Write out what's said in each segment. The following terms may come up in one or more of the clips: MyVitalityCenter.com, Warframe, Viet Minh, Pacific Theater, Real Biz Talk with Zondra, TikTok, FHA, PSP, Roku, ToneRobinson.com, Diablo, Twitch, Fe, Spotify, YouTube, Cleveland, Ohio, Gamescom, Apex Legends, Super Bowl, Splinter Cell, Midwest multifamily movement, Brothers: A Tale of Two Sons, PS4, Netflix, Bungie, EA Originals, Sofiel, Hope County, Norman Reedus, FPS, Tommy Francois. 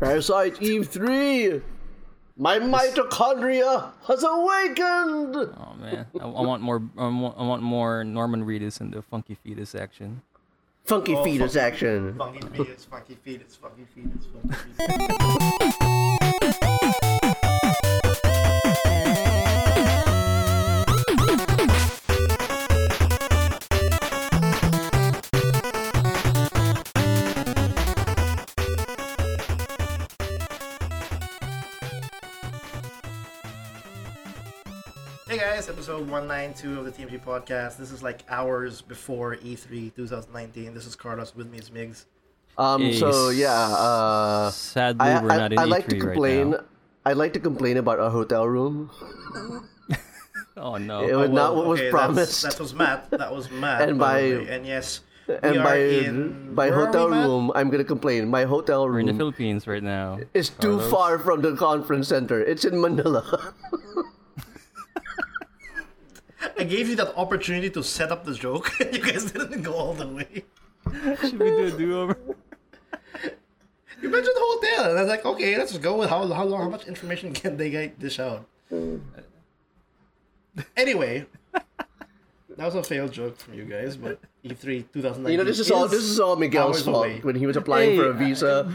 Parasite Eve 3! My mitochondria has awakened! Oh man, I want more Norman Reedus in the Funky Fetus action. Funky Fetus action. Funky Fetus. Episode 192 of the TMG podcast. This is like hours before E3 2019. This is Carlos. With me is Migs. Sadly, we're not in E3 right now. I like to complain about a hotel room. Oh no! It was not what was promised. That was Matt. And by hotel room, I'm gonna complain. My hotel room. We're in the Philippines right now. It's too far from the conference center. It's in Manila. I gave you that opportunity to set up the joke. You guys didn't go all the way. Should we do a do-over? You mentioned the hotel, and I was like, okay, let's just go with how long, how much information can they dish out. Anyway, that was a failed joke from you guys, but E3 2019. You know, this is all Miguel's fault. When he was applying for a visa.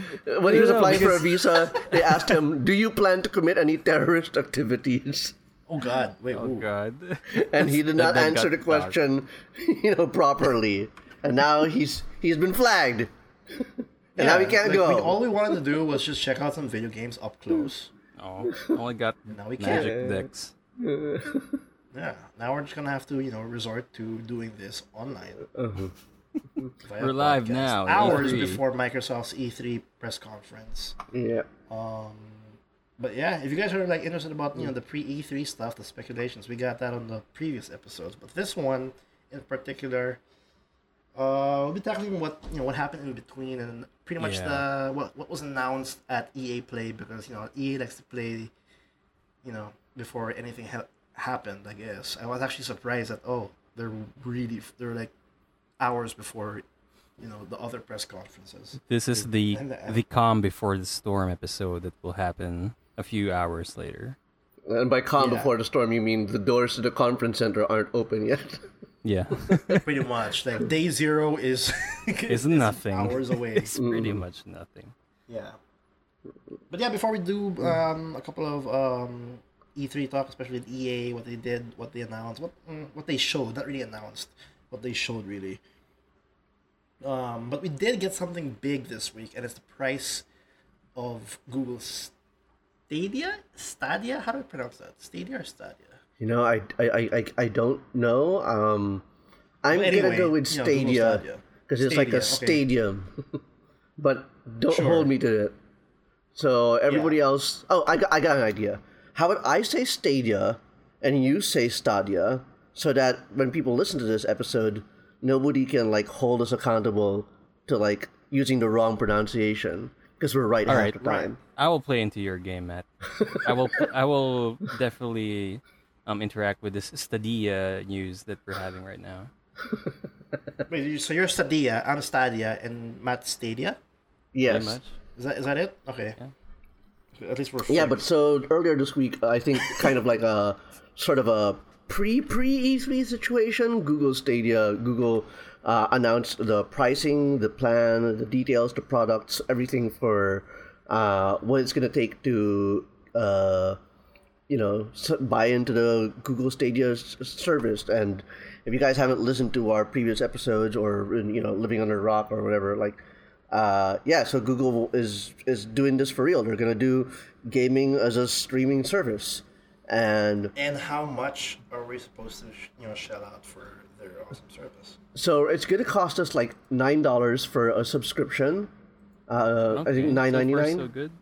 They asked him, "Do you plan to commit any terrorist activities?" Oh God! Wait! Oh God! And he did not answer the question, properly. And now he's been flagged. And now he can't go. All we wanted to do was just check out some video games up close. Oh, only got magic decks. Yeah. Now we're just gonna have to, resort to doing this online. We're live now. Hours before Microsoft's E3 press conference. Yeah. But yeah, if you guys are interested about the pre-E3 stuff, the speculations, we got that on the previous episodes. But this one in particular, we'll be tackling what happened in between and pretty much what was announced at EA Play, because EA likes to play, before anything happened. I guess I was actually surprised that they're like hours before. The other press conferences. This is the calm before the storm episode that will happen a few hours later. And by calm before the storm, you mean the doors to the conference center aren't open yet. Yeah. Pretty much. Like day zero is nothing. Hours away. It's pretty much nothing. Yeah. But yeah, before we do a couple of E3 talk, especially with EA, what they did, what they announced, what they showed, not really announced, what they showed really. But we did get something big this week, and it's the price of Google Stadia? Stadia? How do I pronounce that? Stadia or Stadia? I don't know. I'm gonna go with Stadia because it's like a stadium. But don't hold me to it. So everybody else. Oh, I got an idea. How about I say Stadia, and you say Stadia, so that when people listen to this episode, nobody can hold us accountable to using the wrong pronunciation, because we're right half the time. I will play into your game, Matt. I will definitely interact with this Stadia news that we're having right now. Wait, so you're Stadia, I'm Stadia, and Matt's Stadia? Yes. Pretty much. Is that it? Okay. Yeah. At least we're friends. Yeah, but so earlier this week, I think kind of like a sort of a pre-E3 situation, Google Stadia announced the pricing, the plan, the details, the products, everything for what it's going to take to buy into the Google Stadia service. And if you guys haven't listened to our previous episodes or Living Under a Rock or whatever, so Google is doing this for real. They're going to do gaming as a streaming service. And how much are we supposed to shell out for their awesome service? So it's going to cost us $9 for a subscription. I think $9.99. So good.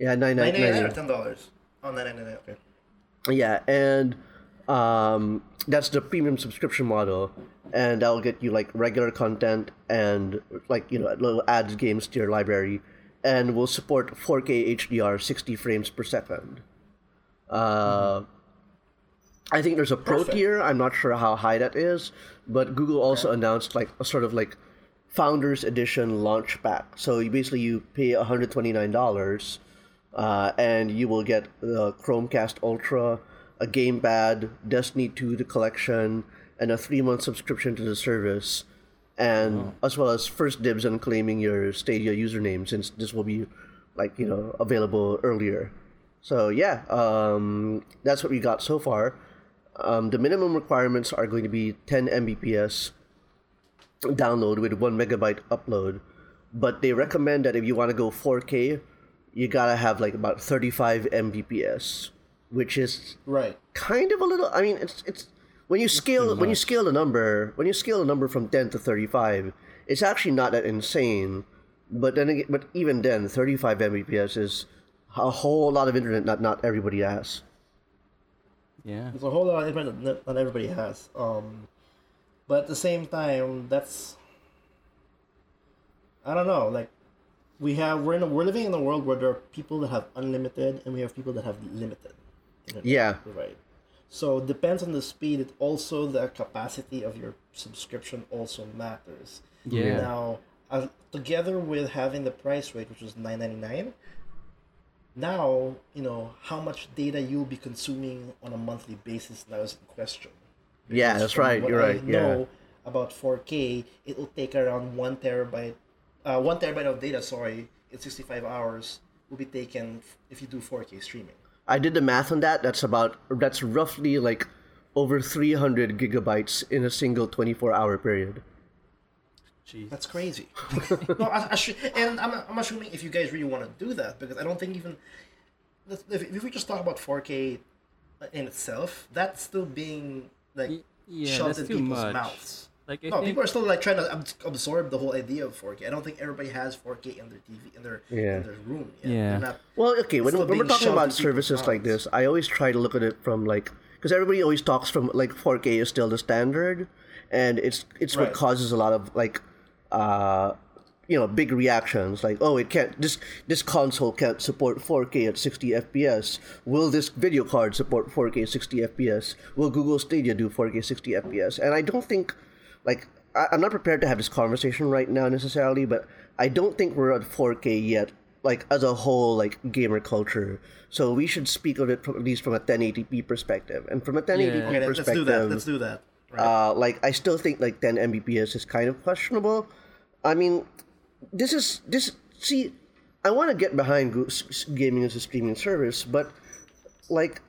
Yeah, $9.99 or $10. Oh, $9.99. Okay. Yeah, and that's the premium subscription model, and that'll get you regular content and little ads, games to your library, and will support 4K HDR, 60 frames per second. I think there's a pro tier. I'm not sure how high that is, but Google also announced a sort of Founders Edition launch pack. So you basically you pay $129 and you will get the Chromecast Ultra, a gamepad, Destiny 2 the collection, and a 3-month subscription to the service, and as well as first dibs on claiming your Stadia username, since this will be, like, you know, available earlier. So yeah, that's what we got so far. The minimum requirements are going to be 10 Mbps download with 1 megabyte upload, but they recommend that if you want to go 4K, you gotta have like about 35 Mbps, which is right kind of a little. I mean, it's when you scale a number from 10 to 35, it's actually not that insane. But even then, 35 Mbps is a whole lot of internet not everybody has. Yeah, it's a whole lot of internet that not everybody has. But at the same time, that's, I don't know. Like, we're living in a world where there are people that have unlimited, and we have people that have limited internet. Yeah, right. So it depends on the speed. It also, the capacity of your subscription also matters. Yeah. Now, together with having the price rate, which was $9.99, now, you know, how much data you'll be consuming on a monthly basis now is in question. Because yeah, that's right. You're right. Know about 4K, it will take around 1 terabyte of data. Sorry, in 65 hours will be taken if you do 4K streaming. I did the math on that. That's roughly like over 300 gigabytes in a single 24-hour period. Jeez. That's crazy. No, and I'm assuming if you guys really want to do that, because I don't think even if we just talk about 4K in itself, that's still being like shoved in people's mouths. Like, people are still like trying to absorb the whole idea of 4K. I don't think everybody has 4K in their TV in their room. Yet. Yeah. When we're talking about services like this, I always try to look at it from like, because everybody always talks from like 4K is still the standard, and it's right. What causes a lot of like, big reactions. Like, oh, it can't. This console can't support 4K at 60 FPS. Will this video card support 4K 60 FPS? Will Google Stadia do 4K 60 FPS? And I don't think. Like, I'm not prepared to have this conversation right now necessarily, but I don't think we're at 4K yet, like, as a whole, like, gamer culture. So we should speak of it from, at least from a 1080p perspective. And from a 1080p perspective... Let's do that. Right. I still think, like, 10 Mbps is kind of questionable. I mean, see, I want to get behind gaming as a streaming service, but, like,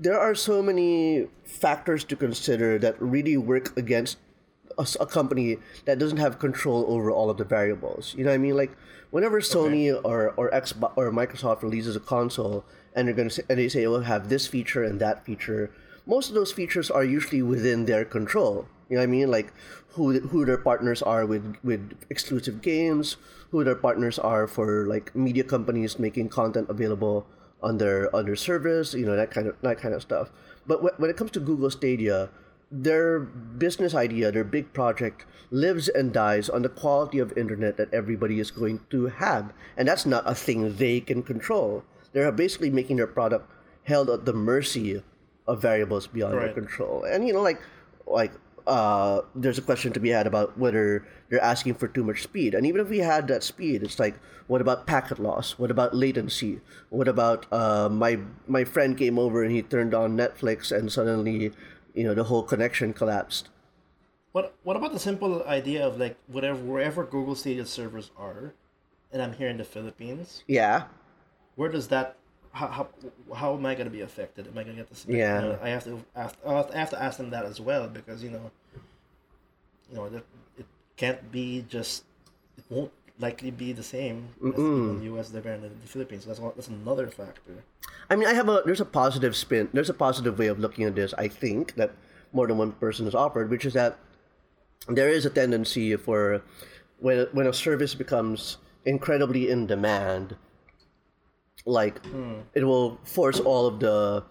there are so many factors to consider that really work against a company that doesn't have control over all of the variables. You know what I mean? Like, whenever Sony or Xbox or Microsoft releases a console and they say it will have this feature and that feature, most of those features are usually within their control. You know what I mean? Like, who their partners are with exclusive games, who their partners are for like media companies making content available on their service. You know, that kind of stuff. But when it comes to Google Stadia, their business idea, their big project, lives and dies on the quality of internet that everybody is going to have. And that's not a thing they can control. They're basically making their product held at the mercy of variables beyond their control. And, you know, there's a question to be had about whether they're asking for too much speed. And even if we had that speed, it's like, what about packet loss? What about latency? What about my friend came over and he turned on Netflix and suddenly... you know, the whole connection collapsed. What about the simple idea of like wherever Google Stadia servers are, and I'm here in the Philippines? Yeah. Where does that? How am I going to be affected? Am I going to get this? Yeah. You know, I have to ask them that as well, because you know, it can't be just. It won't likely be the same as in the U.S. they're in the Philippines. So that's another factor. I mean, there's a positive spin. There's a positive way of looking at this, I think, that more than one person has offered, which is that there is a tendency for when a service becomes incredibly in demand, like it will force all of the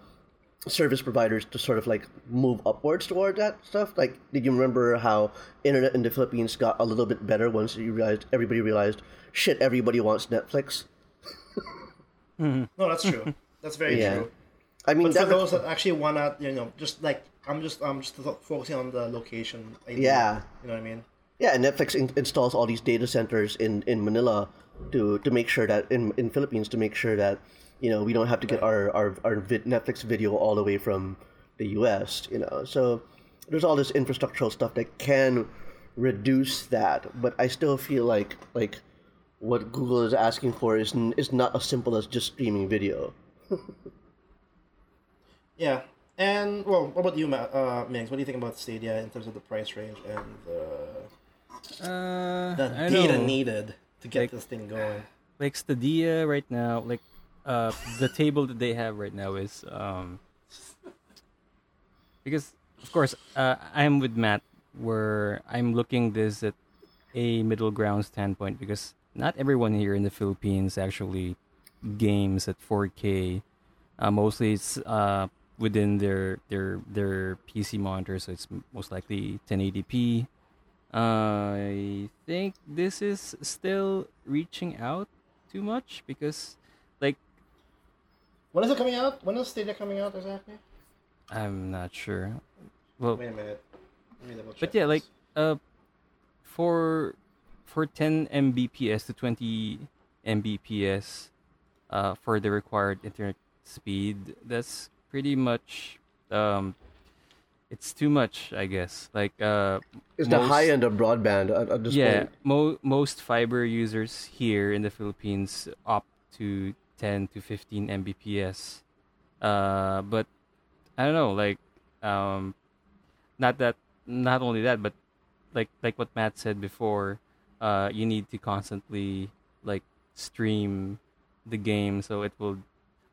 service providers to sort of like move upwards toward that stuff. Like, did you remember how internet in the Philippines got a little bit better once everybody realized shit, everybody wants Netflix? No, that's true. That's very true. I mean, but for those that actually want to, you know, just like I'm just focusing on the location idea, you know what I mean? Yeah, and Netflix installs all these data centers in Manila to make sure that in Philippines to make sure that, you know, we don't have to get our Netflix video all the way from the US, you know. So there's all this infrastructural stuff that can reduce that, but I still feel like what Google is asking for is not as simple as just streaming video. Yeah. And, well, what about you, Mings? What do you think about Stadia in terms of the price range and the data needed to get this thing going? Like Stadia right now, like the table that they have right now is because, of course, I'm with Matt where I'm looking this at a middle ground standpoint because not everyone here in the Philippines actually games at 4K. Mostly it's within their PC monitor, so it's most likely 1080p. I think this is still reaching out too much because, like, when is it coming out? When is Stadia coming out exactly? I'm not sure. Well, wait a minute. Let me double check. But yeah, like for 10 Mbps to 20 Mbps, for the required internet speed, that's pretty much it's too much, I guess. Like it's the high end of broadband at this point. Most fiber users here in the Philippines opt to 10 to 15 Mbps. But I don't know, like not only that, but like what Matt said before, you need to constantly like stream the game, so it will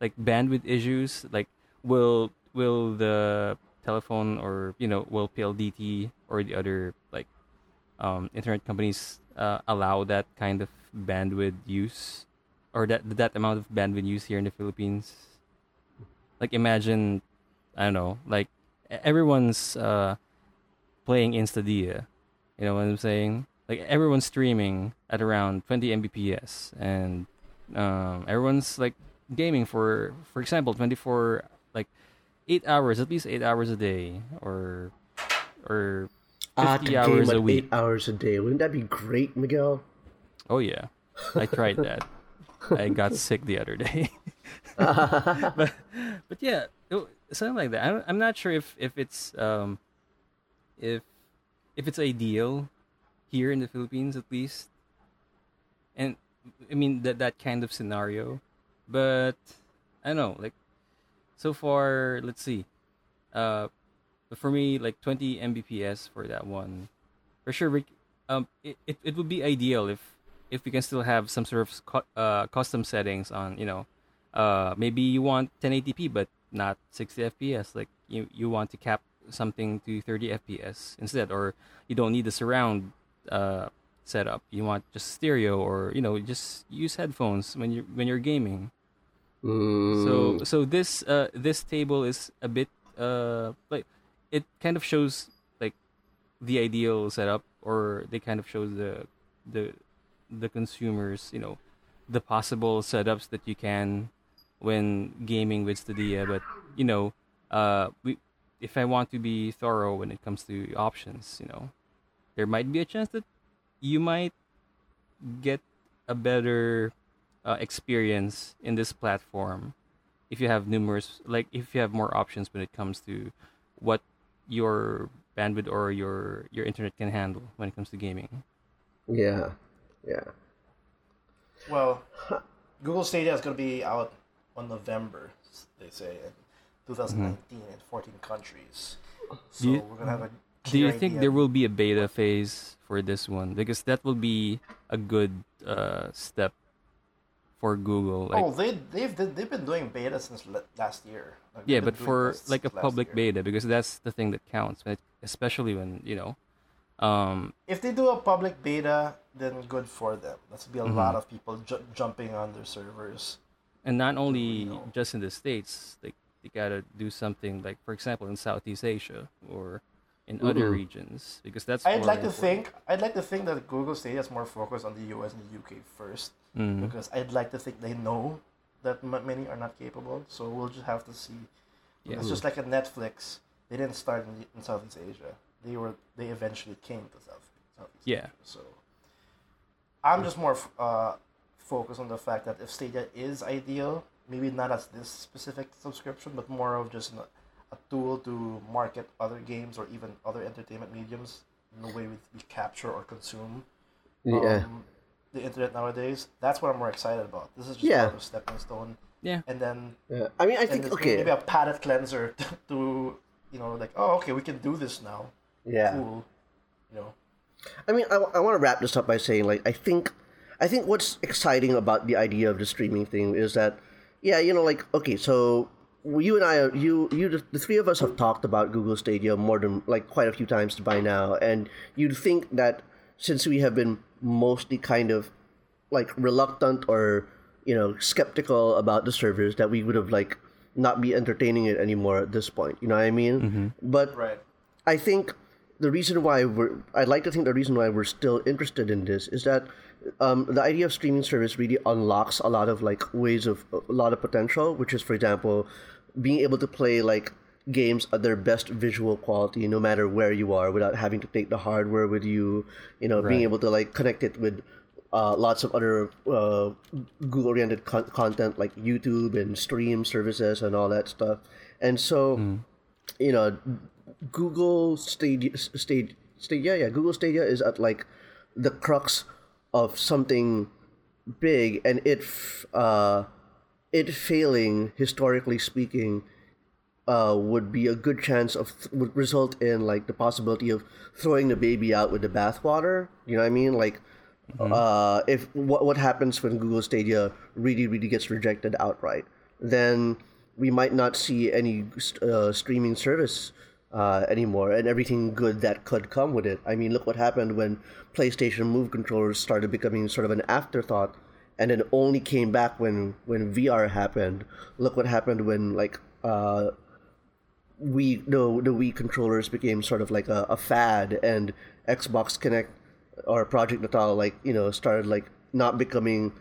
like bandwidth issues, like will the telephone or, you know, will PLDT or the other like internet companies allow that kind of bandwidth use or that amount of bandwidth use here in the Philippines? Like imagine, I don't know, like everyone's playing in Stadia, you know what I'm saying? Like everyone's streaming at around 20 Mbps and everyone's like gaming for example 8 hours a day or 50 hours a week. 8 hours a day, wouldn't that be great, Miguel? Oh yeah, I tried that. I got sick the other day. but yeah, something like that. I'm not sure if it's if it's ideal here in the Philippines at least, and I mean that kind of scenario. But I don't know, like so far, let's see. For me, like 20 Mbps for that one, for sure. It would be ideal if we can still have some sort of custom settings on, you know, maybe you want 1080p but not 60 FPS. Like you want to cap something to 30 FPS instead, or you don't need the surround setup. You want just stereo, or you know, just use headphones when you're gaming. So this table is a bit like it kind of shows like the ideal setup, or they kind of shows the consumers, you know, the possible setups that you can when gaming with Stadia. But you know, if I want to be thorough when it comes to options, you know, there might be a chance that you might get a better experience in this platform if you have more options when it comes to what your bandwidth or your internet can handle when it comes to gaming. Yeah. Well, Google Stadia is going to be out on November, they say, in 2019 in 14 countries. So we're going to have a clear idea. There will be a beta phase for this one? Because that will be a good step for Google. Like, they've been doing beta since last year. Like, yeah, but for like a public beta, because that's the thing that counts, especially when, you know. If they do a public beta, then good for them. That's be a lot of people jumping on their servers. And not only just in the States, like they gotta do something like, for example, in Southeast Asia or in other regions, because that's. I'd like to think that Google Stadia is more focused on the US and the UK first. Because I'd like to think they know that many are not capable, so we'll just have to see. Yeah. It's just like a Netflix. They didn't start in Southeast Asia. They eventually came to South out. Yeah. So I'm just more focused on the fact that if Stadia is ideal, maybe not as this specific subscription, but more of just a tool to market other games or even other entertainment mediums in the way we capture or consume the internet nowadays. That's what I'm more excited about. This is just part of a stepping stone. Yeah. And then I mean, I think maybe a palate cleanser to, you know, like, oh, okay, we can do this now. Yeah. Cool. You know. I mean, I want to wrap this up by saying, like, I think what's exciting about the idea of the streaming thing is that, yeah, you know, like, okay, so you and I, the three of us have talked about Google Stadia more than, like, quite a few times by now, and you'd think that since we have been mostly kind of, like, reluctant or, you know, skeptical about the servers, that we would have, like, not be entertaining it anymore at this point, you know what I mean? Mm-hmm. But right. I think the reason why we're still interested in this is that the idea of streaming service really unlocks a lot of, like, ways of a lot of potential, which is, for example, being able to play, like, games at their best visual quality no matter where you are without having to take the hardware with you, you know, right. Being able to, like, connect it with lots of other Google-oriented content like YouTube and stream services and all that stuff. And so, you know, Google Stadia is at, like, the crux of something big, and it failing, historically speaking, would be a good chance of would result in, like, the possibility of throwing the baby out with the bathwater. You know what I mean? Like, if what happens when Google Stadia really, really gets rejected outright, then we might not see any streaming service anymore, and everything good that could come with it. I mean, look what happened when PlayStation Move controllers started becoming sort of an afterthought, and then only came back when VR happened. Look what happened when, like, the Wii controllers became sort of like a fad, and Xbox Connect or Project Natal, like, you know, started, like, not becoming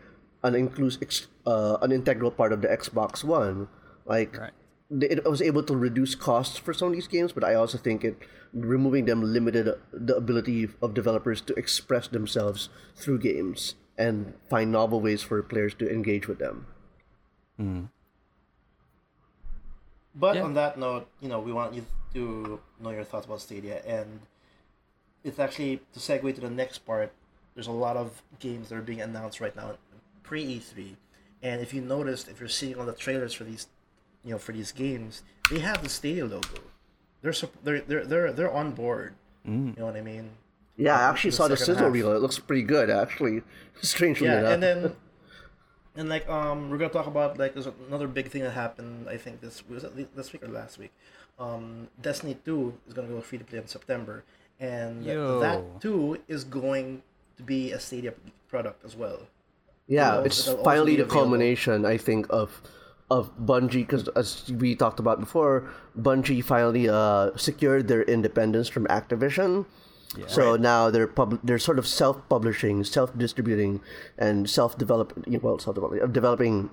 an integral part of the Xbox One. Like. Right. It was able to reduce costs for some of these games, but I also think removing them limited the ability of developers to express themselves through games and find novel ways for players to engage with them. Mm. But on that note, you know, we want you to know your thoughts about Stadia, and it's actually, to segue to the next part, there's a lot of games that are being announced right now pre-E3, and if you noticed, if you're seeing all the trailers for these, you know, for these games, they have the Stadia logo. They're on board. Mm. You know what I mean? Yeah, I actually saw the sizzle reel. It looks pretty good, actually. Strangely enough. And then, and like, we're gonna talk about, like, there's another big thing that happened. I think this week or last week. Destiny 2 is gonna go free to play in September, and that too is going to be a Stadia product as well. Yeah, it's finally the culmination, I think, of Bungie, because as we talked about before, Bungie finally secured their independence from Activision. Yeah. So now they're sort of self-publishing, self-distributing, and developing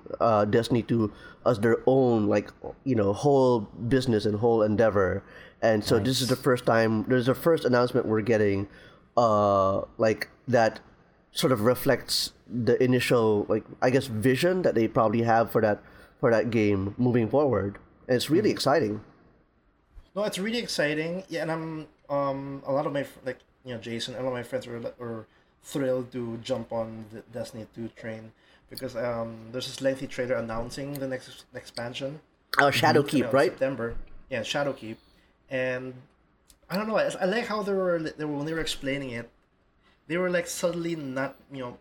Destiny 2 as their own, like, you know, whole business and whole endeavor. And so this is the first time, there's the first announcement we're getting, like, that sort of reflects the initial, like, I guess, vision that they probably have for that game moving forward. And it's really exciting. No, it's really exciting. Yeah, and I'm a lot of my, like, you know, Jason, a lot of my friends were thrilled to jump on the Destiny 2 train because there's this lengthy trailer announcing the next expansion. Oh, Shadowkeep, right? September. Yeah, Shadowkeep. And I don't know, I like how they were when they were explaining it, they were, like, suddenly not, you know,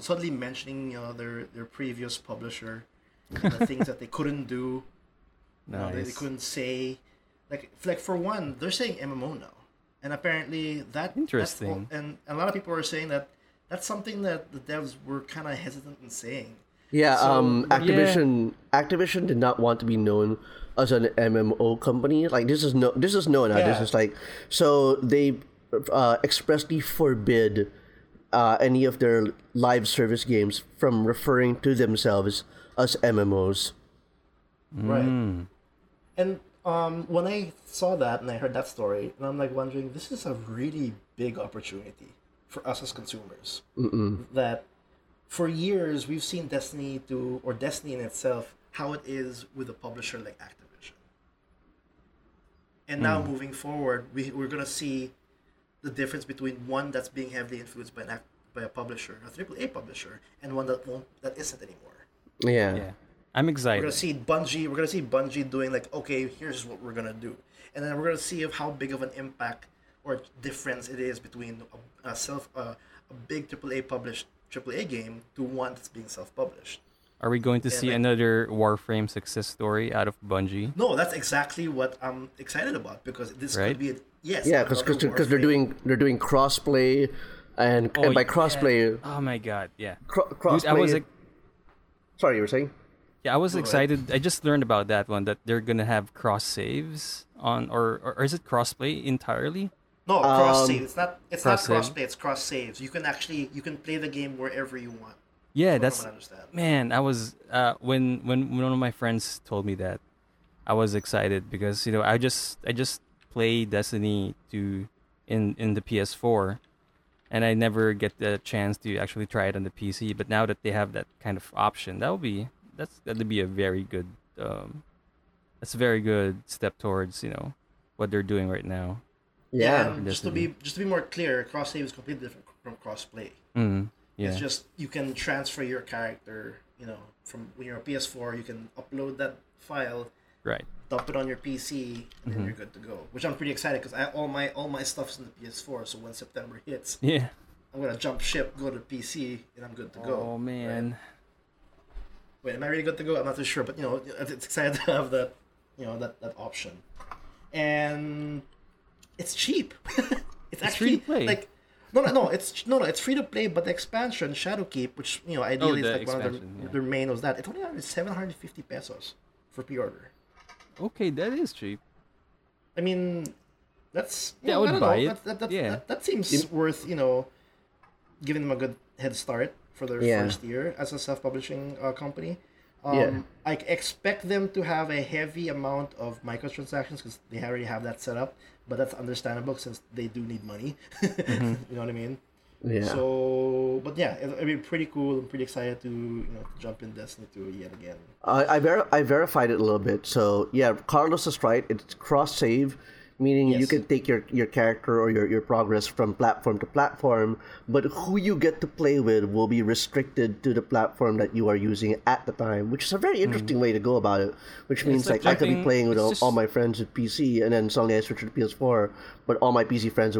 suddenly mentioning, you know, their previous publisher. The things that they couldn't do, nice. You know, they couldn't say, like for one, they're saying MMO now, and apparently interesting. And a lot of people are saying that that's something that the devs were kind of hesitant in saying. Yeah, so, Activision did not want to be known as an MMO company. Like this is known now. Yeah. This is like, so they expressly forbid any of their live service games from referring to themselves as MMOs. Right. Mm. And when I saw that and I heard that story, and I'm like wondering, this is a really big opportunity for us as consumers. Mm-mm. That for years we've seen Destiny 2 or Destiny in itself, how it is with a publisher like Activision. And now moving forward, we're going to see the difference between one that's being heavily influenced by a publisher, a AAA publisher, and one that isn't anymore. Yeah. I'm excited. We're gonna see Bungie doing like, okay, here's what we're gonna do, and then we're gonna see if how big of an impact or difference it is between a big AAA game to one that's being self-published. Are we going to see another Warframe success story out of Bungie? No, that's exactly what I'm excited about because this could be because they're doing crossplay, and by crossplay. Oh my god! Yeah. Crossplay. Dude, sorry, you were saying. Yeah, I was excited. I just learned about that one, that they're going to have cross saves on, or is it crossplay entirely? No, cross save. It's cross saves. You can play the game wherever you want. Yeah, I was when one of my friends told me that, I was excited because, you know, I just play Destiny 2 in the PS4. And I never get the chance to actually try it on the PC, but now that they have that kind of option, that'll be a very good that's a very good step towards, you know, what they're doing right now. Yeah. Just to be more clear, cross save is completely different from cross play. Mm, yeah. It's just you can transfer your character, you know, from when you're on PS4, you can upload that file, right? Dump it on your PC, and then you're good to go. Which I'm pretty excited because all my stuff's in the PS4. So when September hits, I'm gonna jump ship, go to PC, and I'm good to go. Oh man. Right? Wait, am I really good to go? I'm not too sure, but you know, it's exciting to have that, you know, that option, and it's cheap. It's actually free to play. Like it's free to play, but the expansion Shadowkeep, which, you know, ideally is like one of the main was that it's only around 750 pesos for pre-order. Okay, that is cheap. I mean, that's yeah, I would buy it. That seems worth, you know, giving them a good head start for their first year as a self-publishing company. I expect them to have a heavy amount of microtransactions because they already have that set up, but that's understandable since they do need money. Mm-hmm. You know what I mean? Yeah. So, but yeah, it'll be pretty cool. I'm pretty excited to, you know, jump in Destiny 2 yet again. I verified it a little bit. So yeah, Carlos is right. It's cross-save, meaning you can take your character or your progress from platform to platform, but who you get to play with will be restricted to the platform that you are using at the time, which is a very interesting way to go about it, which means like I could be playing with all my friends at PC, and then suddenly I switch to PS4, but all my PC friends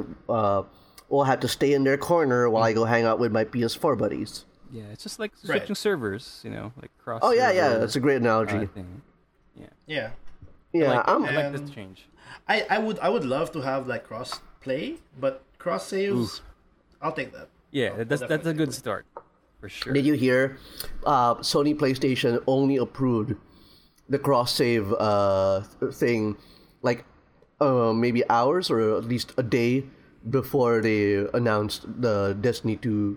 will have to stay in their corner while I go hang out with my PS4 buddies. Yeah, it's just like switching servers, you know, like cross. Oh yeah, that's a great analogy. Yeah, I like this change. I would love to have like cross play, but cross saves, I'll take that. Yeah, that's a good start for sure. Did you hear? Sony PlayStation only approved the cross save thing, like maybe hours or at least a day before they announced the Destiny 2,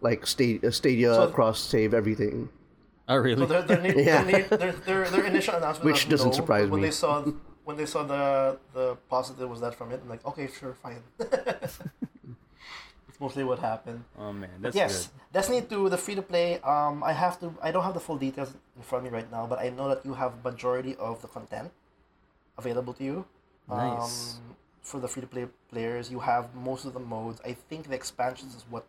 like Stadia cross save everything. Oh really? So their initial announcement, which doesn't surprise me. When they saw the positive was that from it, I'm like, okay, sure, fine. It's mostly what happened. Oh man, that's good. Destiny 2, the free to play. I don't have the full details in front of me right now, but I know that you have majority of the content available to you. Nice. For the free to play players, you have most of the modes. I think the expansions is what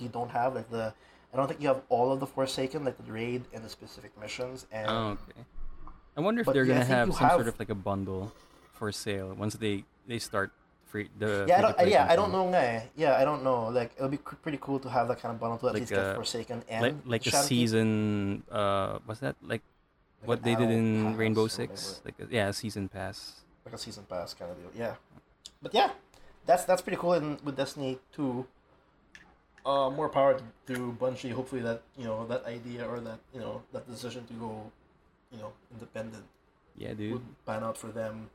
you don't have. Like I don't think you have all of the Forsaken, like the raid and the specific missions. And I wonder if they're going to have some sort of like a bundle for sale once they start I don't know. Yeah, I don't know. Like, it'll be pretty cool to have that kind of bundle to at least get Forsaken and like a season what's that? Like what they did in Rainbow Six? A season pass. Like a season pass kind of deal. Yeah. But yeah, that's pretty cool with Destiny 2. More power to Bungie. Hopefully that, you know, that idea or that, you know, that decision to go, you know, independent. Yeah, dude. Would pan out for them.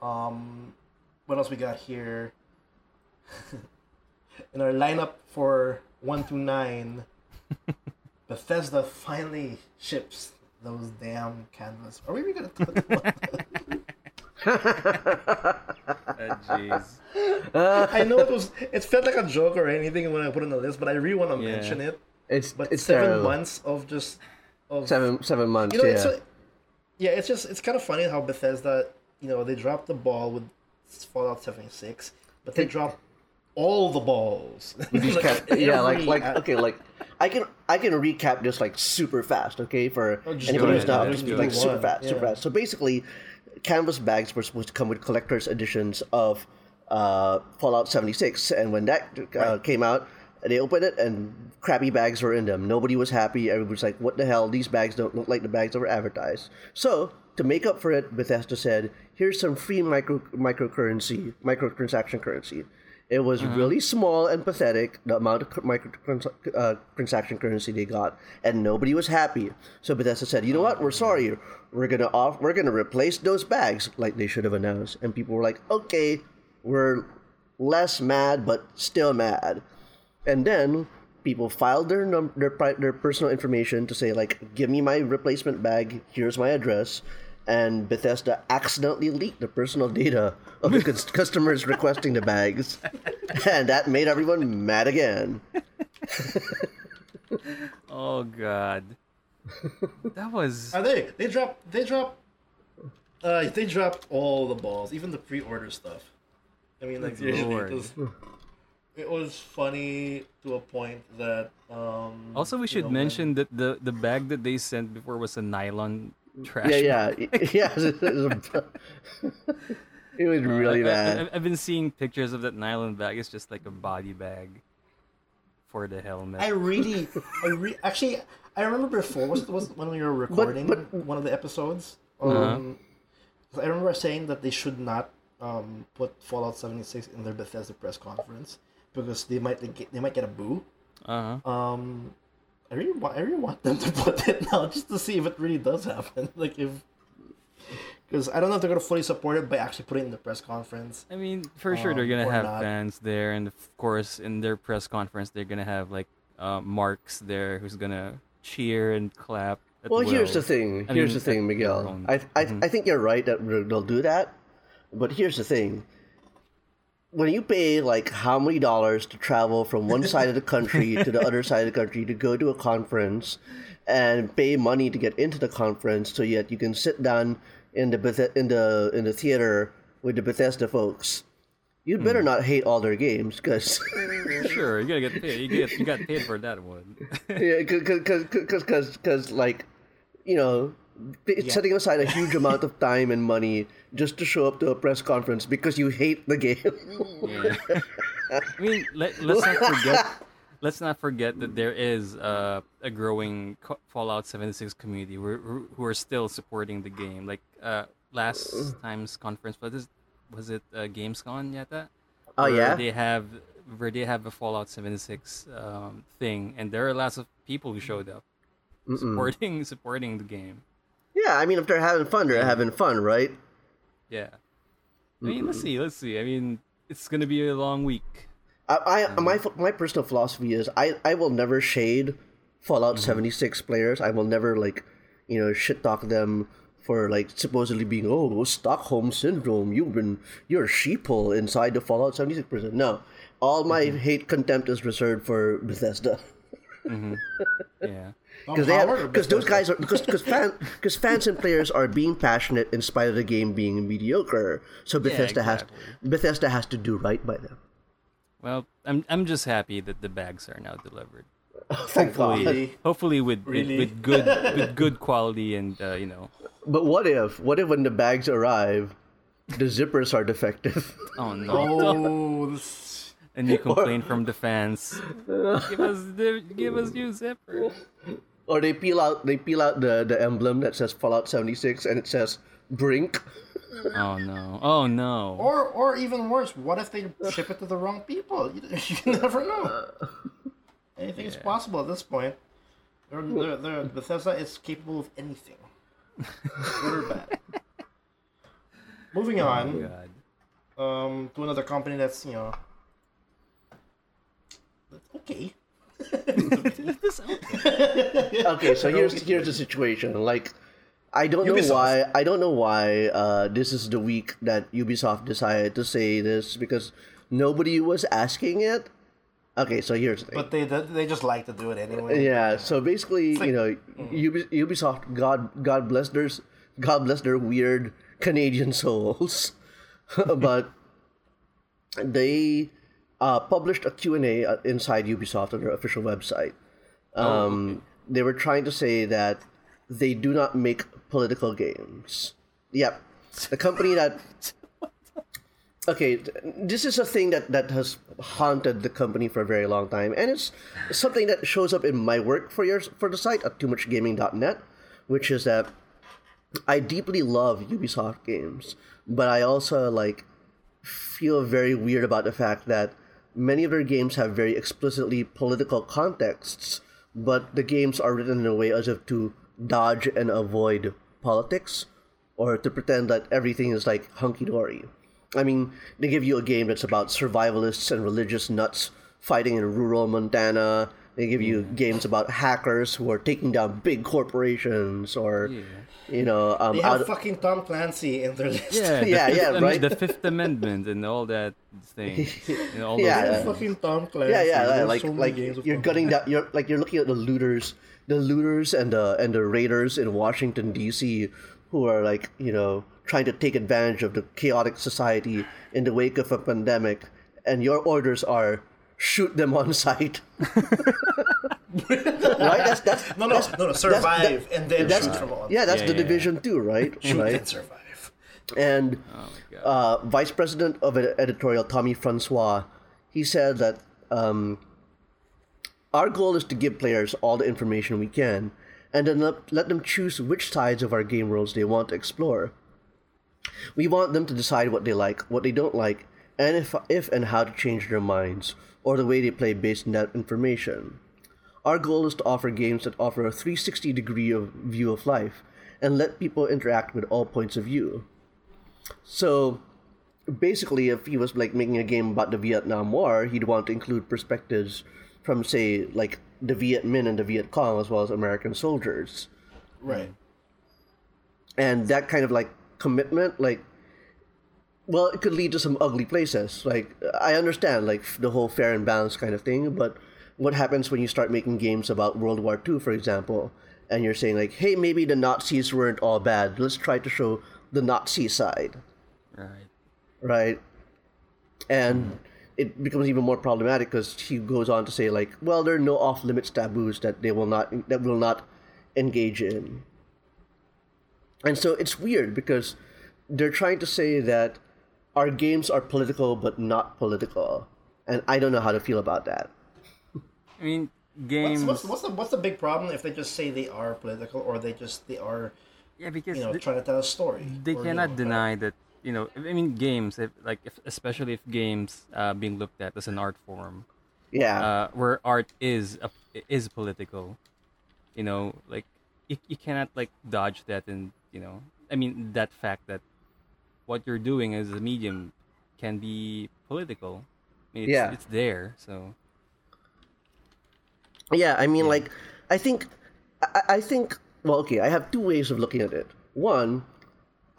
What else we got here? In our lineup for 1-9, Bethesda finally ships those damn canvas. Are we really gonna put one? Jeez. I know it was. It felt like a joke or anything when I put it on the list, but I really want to mention it. It's 7 months of just. Seven months. You know, it's just it's kind of funny how Bethesda, you know, they dropped the ball with Fallout 76, but they dropped all the balls. I can recap just like super fast, okay, for anybody who's not like super fast. So basically, canvas bags were supposed to come with collector's editions of Fallout 76, and when that came out, they opened it and crappy bags were in them. Nobody was happy. Everybody was like, "What the hell? These bags don't look like the bags that were advertised." So to make up for it, Bethesda said, "Here's some free microtransaction currency." It was really small and pathetic, the amount of microtransaction currency they got, and nobody was happy. So Bethesda said, "You know what? We're sorry. We're gonna replace those bags like they should have announced." And people were like, "Okay, we're less mad, but still mad." And then people filed their personal information to say, like, give me my replacement bag, here's my address. And Bethesda accidentally leaked the personal data of the customers requesting the bags. And that made everyone mad again. Oh, God. That was... They dropped all the balls, even the pre-order stuff. I mean, like, it was funny to a point that... also, we should mention that the bag that they sent before was a nylon trash bag. It was really bad. I've been seeing pictures of that nylon bag. It's just like a body bag for the helmet. I remember before, was when we were recording one of the episodes, I remember saying that they should not put Fallout 76 in their Bethesda press conference, because they might get a boo. I really want them to put it now just to see if it really does happen. Like because I don't know if they're gonna fully support it by actually putting it in the press conference. I mean, for sure they're gonna have fans there, and of course in their press conference they're gonna have like Marks there who's gonna cheer and clap. Here's the thing, Miguel. I think you're right that they'll do that, but here's the thing. When you pay, like, how many dollars to travel from one side of the country to the other side of the country to go to a conference and pay money to get into the conference so yet you can sit down in the theater with the Bethesda folks, you'd better not hate all their games, because... Sure, you gotta get paid. You got paid for that one. Because, like, you know... Setting aside a huge amount of time and money just to show up to a press conference because you hate the game. I mean, let's not forget that there is a growing Fallout 76 community who are still supporting the game. Like last time's conference, was it Gamescom yet? They have a Fallout 76 thing, and there are lots of people who showed up supporting the game. Yeah, I mean, if they're having fun, right? Yeah. I mean, let's see. I mean, it's going to be a long week. My personal philosophy is I will never shade Fallout 76 players. I will never, like, you know, shit talk them for, like, supposedly being, Stockholm Syndrome, you're a sheeple inside the Fallout 76 prison. No, all my hate contempt is reserved for Bethesda. Yeah. Because fans and players are being passionate in spite of the game being mediocre. So Bethesda has to do right by them. Well, I'm just happy that the bags are now delivered. Hopefully with good quality and you know. But what if when the bags arrive, the zippers are defective? Oh no! And you complain from the fans. Give us new zipper. Or they peel out the emblem that says Fallout 76 and it says Brink. Oh no. Or even worse, what if they ship it to the wrong people? You never know. Anything is possible at this point. Bethesda is capable of anything. Good or bad. Moving on. God. To another company that's, you know, okay. Okay, so here's the situation. Like, I don't know why this is the week that Ubisoft decided to say this, because nobody was asking it. Okay, so here's the thing. But they just like to do it anyway. Yeah, so basically, like, you know, Ubisoft, God bless their weird Canadian souls. But they published a Q&A inside Ubisoft on their official website. They were trying to say that they do not make political games. Yep. The company that... Okay, this is a thing that has haunted the company for a very long time, and it's something that shows up in my work for the site at toomuchgaming.net, which is that I deeply love Ubisoft games, but I also feel very weird about the fact that many of their games have very explicitly political contexts, but the games are written in a way as if to dodge and avoid politics, or to pretend that everything is hunky-dory. I mean, they give you a game that's about survivalists and religious nuts fighting in rural Montana. They give you games about hackers who are taking down big corporations, or, you know... they have fucking Tom Clancy in their list. Yeah, right? The Fifth Amendment and all that thing. And all those fucking Tom Clancy. Yeah, you're looking at the looters and the raiders in Washington, D.C., who are, trying to take advantage of the chaotic society in the wake of a pandemic, and your orders are shoot them on sight. Right? No, survive and then shoot from on. Yeah, that's Division 2, right? Shoot and survive. And Vice President of Editorial, Tommy Francois, he said that our goal is to give players all the information we can, and then let them choose which sides of our game worlds they want to explore. We want them to decide what they like, what they don't like, and if and how to change their minds, or the way they play based on that information. Our goal is to offer games that offer a 360-degree view of life, and let people interact with all points of view. So, basically, if he was making a game about the Vietnam War, he'd want to include perspectives from, say, the Viet Minh and the Viet Cong, as well as American soldiers. Right. And that kind of, commitment, well, it could lead to some ugly places. I understand, the whole fair and balanced kind of thing, but what happens when you start making games about World War II, for example, and you're saying, hey, maybe the Nazis weren't all bad. Let's try to show the Nazi side. Right? And... it becomes even more problematic because he goes on to say, there are no off-limits taboos that will not engage in. And so it's weird because they're trying to say that our games are political but not political, and I don't know how to feel about that. I mean, games. What's the big problem if they just say they are political, or they are? Yeah, because trying to tell a story. They cannot deny that. Games, especially if games being looked at as an art form, where art is political, you cannot dodge that, and that fact that what you're doing as a medium can be political. It's there, so. Yeah, I have two ways of looking at it. One.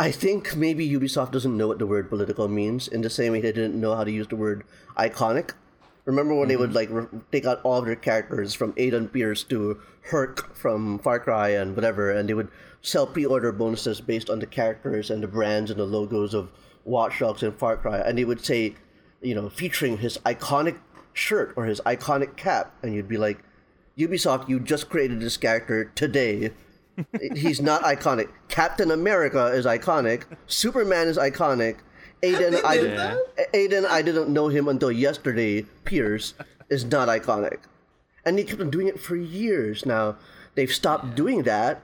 I think maybe Ubisoft doesn't know what the word political means, in the same way they didn't know how to use the word iconic. Remember when they would take out all of their characters, from Aiden Pierce to Herc from Far Cry and whatever, and they would sell pre-order bonuses based on the characters and the brands and the logos of Watch Dogs and Far Cry, and they would say, featuring his iconic shirt or his iconic cap, and you'd be like, Ubisoft, you just created this character today. He's not iconic. Captain America is iconic. Superman is iconic. Aiden, I didn't know him until yesterday. Pierce is not iconic. And they kept on doing it for years. Now, they've stopped doing that,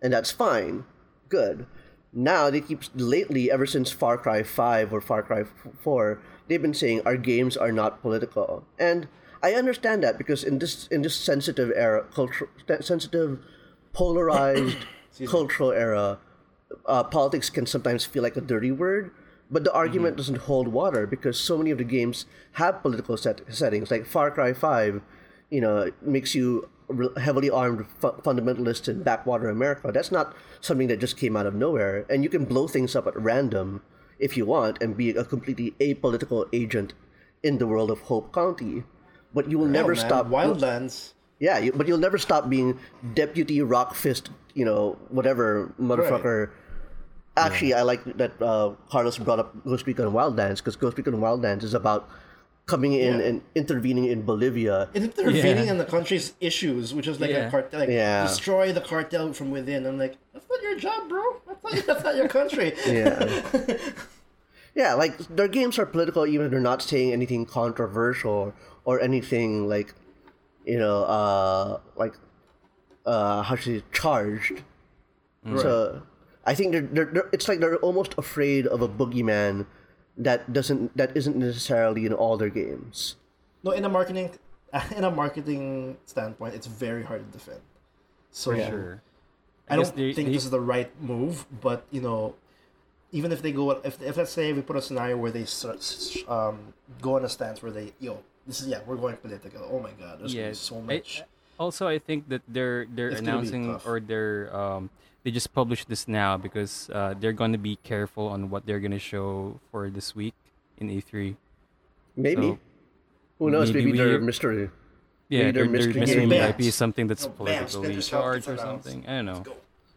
and that's fine. Good. Now, they keep, lately, ever since Far Cry 5 or Far Cry 4, they've been saying our games are not political. And I understand that, because in this sensitive era, polarized cultural era, politics can sometimes feel like a dirty word, but the argument doesn't hold water because so many of the games have political settings. Like Far Cry 5, makes you heavily armed fundamentalists in backwater America. That's not something that just came out of nowhere. And you can blow things up at random if you want and be a completely apolitical agent in the world of Hope County. But you will never stop... Wildlands. Yeah, but you'll never stop being Deputy Rockfist, you know, whatever motherfucker... Right. Actually, I like that Carlos brought up Ghost Recon Wildlands, because Ghost Recon Wildlands is about coming in and intervening in Bolivia. Intervening in the country's issues, which is like a cartel. Like, destroy the cartel from within. I'm like, that's not your job, bro. That's not your country. Yeah. Yeah, like, their games are political even if they're not saying anything controversial or anything like, you know, how should you say, charged. Right. So... I think they're it's like they're almost afraid of a boogeyman that isn't necessarily in all their games. No, in a marketing standpoint, it's very hard to defend. So for sure. I don't think this is the right move, but you know, even if they go, if let's say we put a scenario where they go on a stance where they we're going political. Oh my God, there's gonna be so much. Also, I think that they're announcing or they're they just published this now because they're going to be careful on what they're going to show for this week in E3. Maybe. So, who knows? Maybe their mystery. Yeah, their mystery might be something that's politically charged or something. I don't know.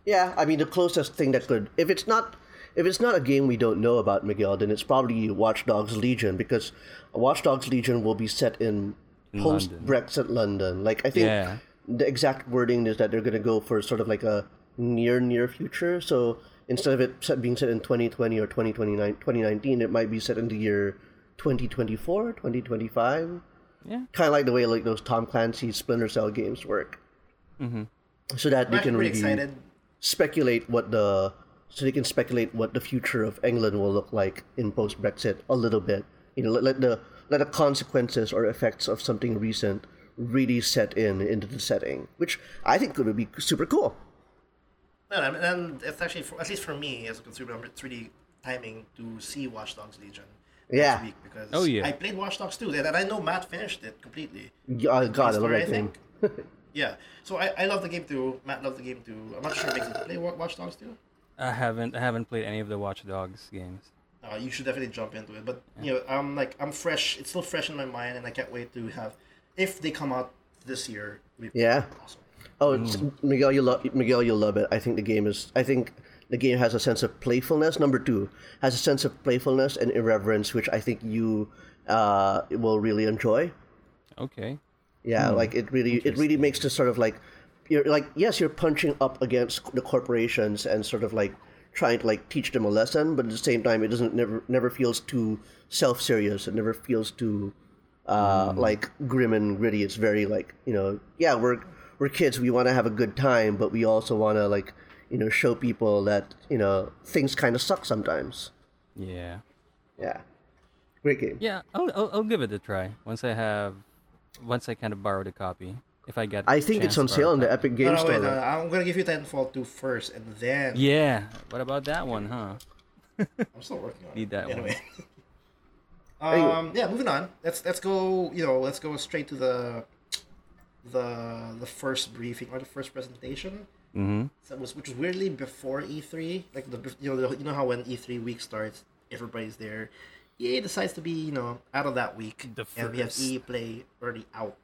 Yeah, I mean the closest thing that could, if it's not a game we don't know about, Miguel, then it's probably Watch Dogs Legion, because Watch Dogs Legion will be set in post-Brexit London. Like, I think the exact wording is that they're going to go for sort of like a near future. So instead of it being set in 2020 or 2019, it might be set in the year 2024, 2025. Yeah. Kind of like the way like those Tom Clancy Splinter Cell games work. Mm-hmm. So that they can really speculate what the future of England will look like in post-Brexit a little bit. You know, let the consequences or effects of something recent really set into the setting, which I think would be super cool. And it's actually, at least for me as a consumer, it's really timing to see Watch Dogs Legion this week, because I played Watch Dogs 2, and I know Matt finished it completely. God, I love that game. Yeah, so I love the game too. Matt loved the game too. I'm not sure if you play Watch Dogs 2. I haven't played any of the Watch Dogs games. You should definitely jump into it, but you know, I'm fresh. It's still fresh in my mind, and I can't wait to have. If they come out this year, awesome. Oh, Miguel, you'll love it. I think the game has a sense of playfulness. Number two, has a sense of playfulness and irreverence, which I think you will really enjoy. Okay. Yeah, like it really makes this sort of like you're punching up against the corporations and sort of like trying to like teach them a lesson, but at the same time, it doesn't never feels too self-serious. It never feels too like grim and gritty. It's very like, you know, we're kids. We want to have a good time, but we also want to like, you know, show people that, you know, things kind of suck sometimes. Yeah. Yeah. Great game. Yeah, I'll give it a try once I kind of borrowed a copy. If I get, I think it's on sale in the Epic Games Store. No, I'm gonna give you Titanfall 2 first, and then. Yeah. What about that one, huh? I'm still working on it. Need that anyway. One. Yeah. Moving on. Let's go. You know, let's go straight to the first briefing or the first presentation. Mm-hmm. Which was weirdly before E3. Like you know how when E3 week starts, everybody's there. EA decides to be out of that week, and we have EA Play already out.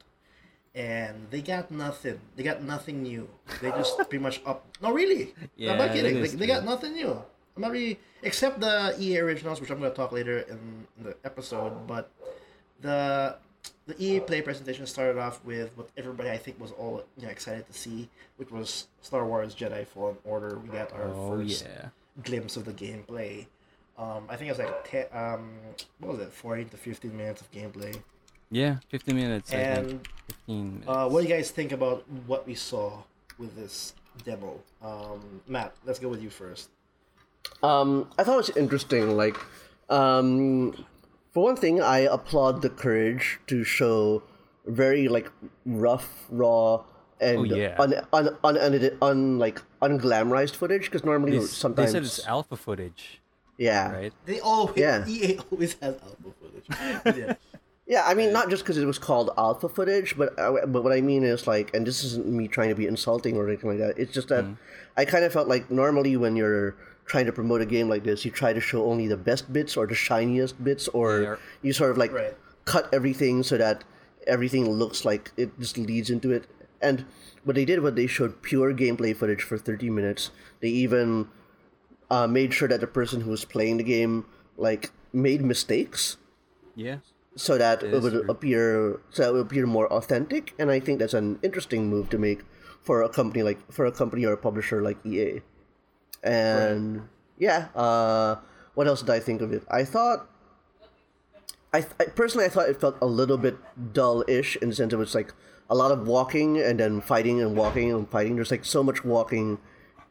And they got nothing. They got nothing new. They just pretty much up. No, really. Yeah, I'm not kidding. They got nothing new. I'm not really, except the EA Originals, which I'm going to talk later in the episode. But the EA Play presentation started off with what everybody I think was all excited to see, which was Star Wars Jedi Fallen Order. We got our first glimpse of the gameplay. I think it was like 14 to 15 minutes of gameplay. Yeah, 15 minutes. And 15 minutes. What do you guys think about what we saw with this demo? Matt, let's go with you first. I thought it was interesting. Like, for one thing, I applaud the courage to show very like rough, raw, and unglamorized footage, because normally sometimes they said it's alpha footage. Yeah, right. EA always has alpha footage. Yeah. Yeah, I mean, not just because it was called alpha footage, but what I mean is, like, and this isn't me trying to be insulting or anything like that, it's just that I kind of felt like normally when you're trying to promote a game like this, you try to show only the best bits or the shiniest bits, or you sort of, like, cut everything so that everything looks like it just leads into it. And what they did was they showed pure gameplay footage for 30 minutes. They even made sure that the person who was playing the game, like, made mistakes. Yeah. So that it would appear, so it would appear more authentic, and I think that's an interesting move to make for a company like or a publisher like EA. And what else did I think of it? I thought, I personally, I thought it felt a little bit dull-ish in the sense of it's like a lot of walking and then fighting and walking and fighting. There's like so much walking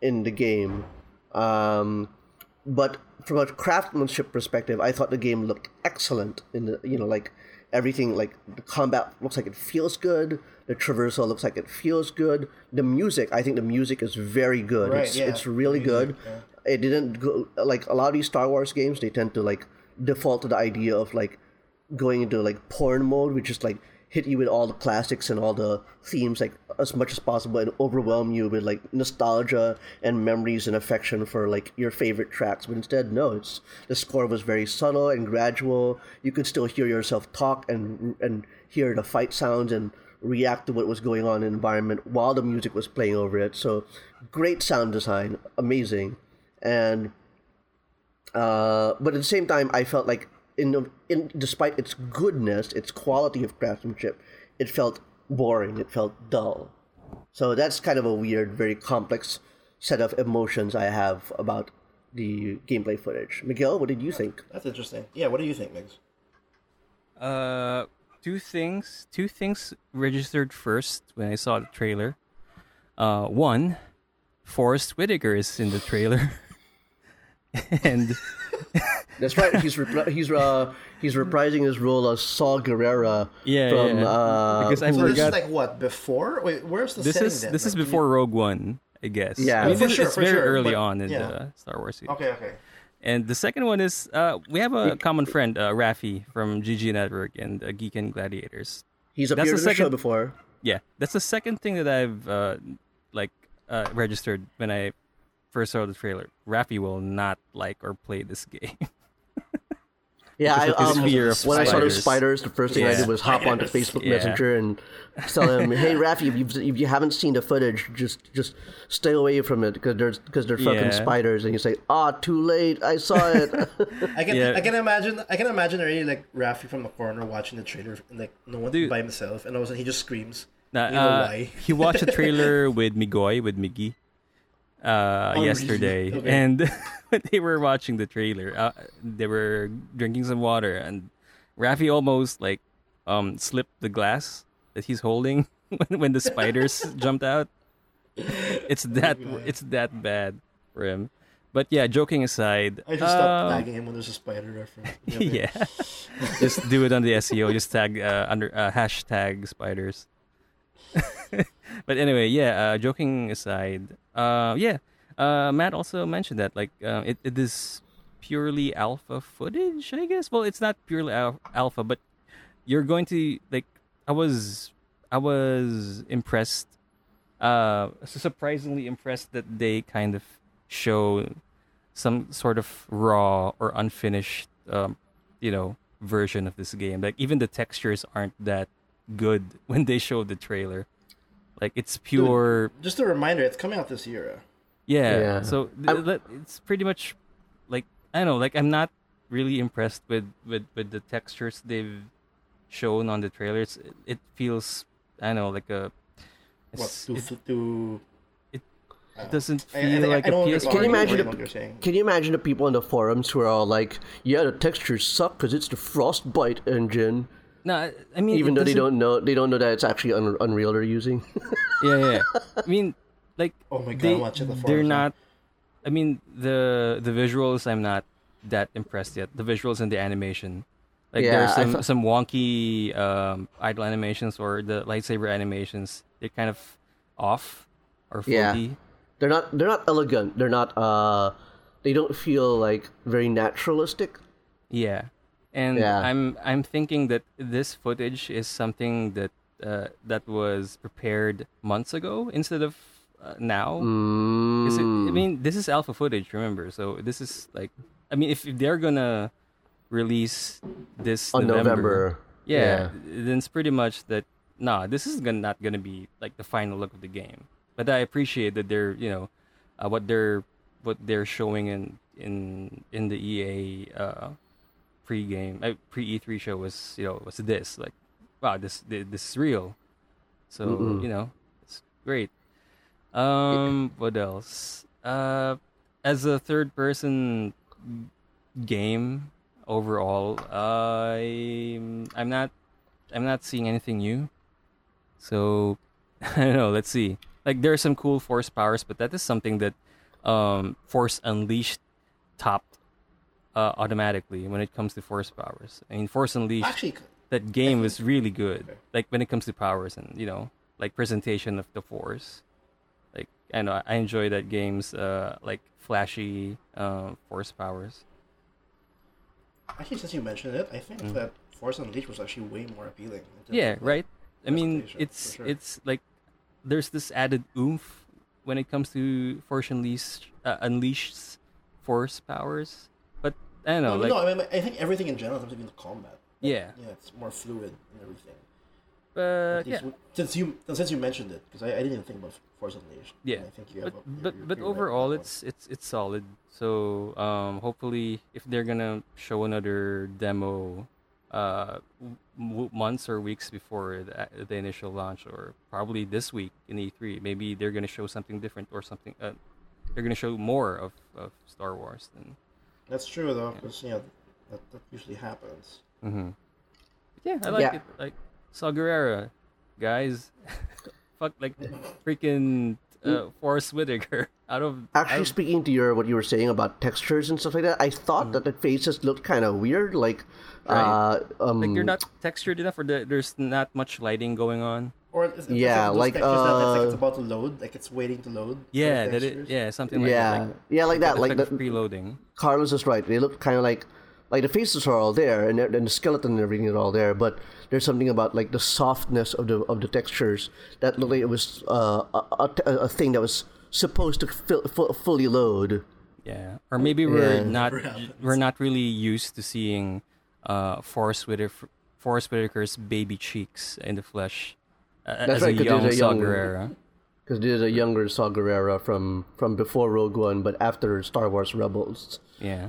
in the game, but from a craftsmanship perspective, I thought the game looked excellent. In the, you know, like everything, like the combat looks like it feels good. The traversal looks like it feels good. The music, I think the music is very good. Right, it's really good. Yeah. It didn't go like a lot of these Star Wars games. They tend to like default to the idea of like going into like porn mode, which is like hit you with all the classics and all the themes like as much as possible and overwhelm you with like nostalgia and memories and affection for like your favorite tracks. But instead, no, it's the score was very subtle and gradual. You could still hear yourself talk and hear the fight sounds and react to what was going on in the environment while the music was playing over it. So great sound design, amazing. And but at the same time, I felt like in despite its goodness, its quality of craftsmanship, it felt boring, it felt dull. So that's kind of a weird, very complex set of emotions I have about the gameplay footage. Miguel, what did you think? That's interesting. Yeah, what do you think, Migs? Two things registered first when I saw the trailer. One, Forest Whitaker is in the trailer. And that's right. He's reprising his role as Saw Gerrera. Because I forgot. This is like what before? Wait, where's the setting? This is before Rogue One, I guess. Yeah, I mean, it's very early on in the Star Wars series. Okay. And the second one is we have a common friend, Rafi from GG Network and Geek and Gladiators. He's appeared in the show before. Yeah, that's the second thing that I've registered when I first saw the trailer. Rafi will not like or play this game. Yeah, when I saw those spiders, the first thing I did was hop onto Facebook Messenger and tell him, "Hey, Rafi, if you haven't seen the footage, just stay away from it because they're fucking spiders." And you say, "Too late, I saw it." I can imagine already like Rafi from the corner watching the trailer and like no one by himself, and all of a sudden he just screams. Why? He watched the trailer with Miggy. Yesterday, okay. And they were watching the trailer. They were drinking some water, and Rafi almost like slipped the glass that he's holding when the spiders jumped out. It's that bad for him. But yeah, joking aside, I just stopped tagging him when there's a spider reference. Yeah. Just do it on the SEO. Just tag under hashtag spiders. But anyway, joking aside, Matt also mentioned that like it is purely alpha footage, I guess. Well, it's not purely alpha, but you're going to like. I was impressed, surprisingly impressed that they kind of show some sort of raw or unfinished, version of this game. Like even the textures aren't that good when they showed the trailer. Like it's pure. Dude, just a reminder, it's coming out this year. Yeah. So it's pretty much like I don't know. Like I'm not really impressed with the textures they've shown on the trailers. It feels I don't know like a. It doesn't feel like a PS4. Can you imagine the people in the forums who are all like, "Yeah, the textures suck because it's the Frostbite engine." No, I mean, even though they don't know that it's actually Unreal they're using. Yeah. I mean, like, oh my God, they're not. I mean, the visuals. I'm not that impressed yet. The visuals and the animation, like there's some wonky idle animations or the lightsaber animations. They're kind of off or floaty. Yeah. They're not elegant. They're not. They don't feel like very naturalistic. Yeah. And I'm thinking that this footage is something that that was prepared months ago instead of now. Is it, I mean, this is alpha footage, remember? So this is like, I mean, if they're gonna release this on November, then it's pretty much that. Nah, this is not gonna be like the final look of the game. But I appreciate that they're, you know, what they're showing in the EA pre E3 show was, you know, was this like, wow, this is real. So you know, it's great. What else? As a third person game overall, I'm not seeing anything new. So I don't know. Let's see. Like, there are some cool Force powers, but that is something that Force Unleashed topped automatically when it comes to Force powers. I mean, Force Unleashed, actually, that game was really good. Like, when it comes to powers and, you know, like, presentation of the Force. Like, I know, I enjoy that game's, like, flashy Force powers. Actually, since you mentioned it, I think that Force Unleashed was actually way more appealing. Yeah, right? I mean, it's sure. It's like, there's this added oomph when it comes to Force Unleashed's Force powers. But, I don't know. No, I mean, I think everything in general, sometimes even the combat. Yeah. Yeah, it's more fluid and everything. But, yeah. Since you mentioned it, because I didn't even think about Force Unleashed. Yeah. I think you have but overall, right, it's solid. So, hopefully, if they're going to show another demo months or weeks before the initial launch, or probably this week in E3, maybe they're gonna show something different or something. They're gonna show more of Star Wars. Then that's true, though, because that usually happens. Yeah, I like it. Like Saw Gerrera, guys, fuck, like freaking Forest Whitaker. Out of speaking to what you were saying about textures and stuff like that, I thought that the faces looked kind of weird, like, right. Like they're not textured enough, or there's not much lighting going on. Or it's like it's about to load, like it's waiting to load. Yeah, that is, something like that. Like that, like the preloading. Carlos is right. They look kind of like the faces are all there, and the skeleton and everything is all there, but there's something about like the softness of the textures that looked like it was a thing that was supposed to fully load. Yeah, or maybe we're not really used to seeing Forest Whitaker's baby cheeks in the flesh. That's right, because there's a younger Saw Gerrera from before Rogue One, but after Star Wars Rebels. Yeah,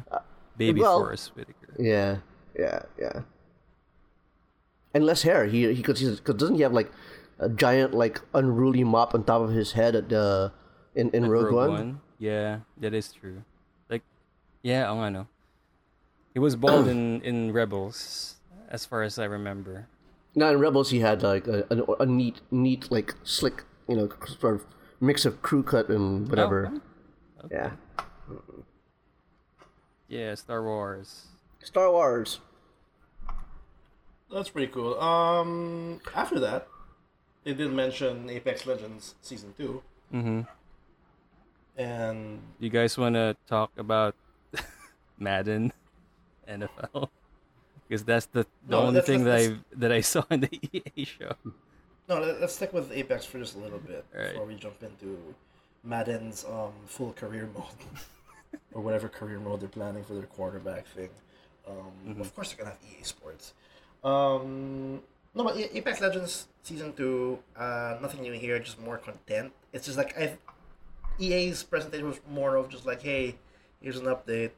Forest Whitaker. Yeah. And less hair. He because doesn't he have like a giant like unruly mop on top of his head at the in Rogue One? Yeah, that is true. Like, yeah, I know. He was bald in Rebels, as far as I remember. No, in Rebels he had like a neat, like slick, sort of mix of crew cut and whatever. Oh, okay. Yeah. Yeah, Star Wars. That's pretty cool. After that, they did mention Apex Legends Season 2. Mm-hmm. And you guys want to talk about Madden NFL, because that's the only thing that I saw in the EA show. No, let's stick with Apex for just a little bit before we jump into Madden's full career mode or whatever career mode they're planning for their quarterback thing. Of course, they're gonna have EA Sports. No, but Apex Legends Season 2, nothing new here, just more content. It's just like EA's presentation was more of just like, hey, here's an update.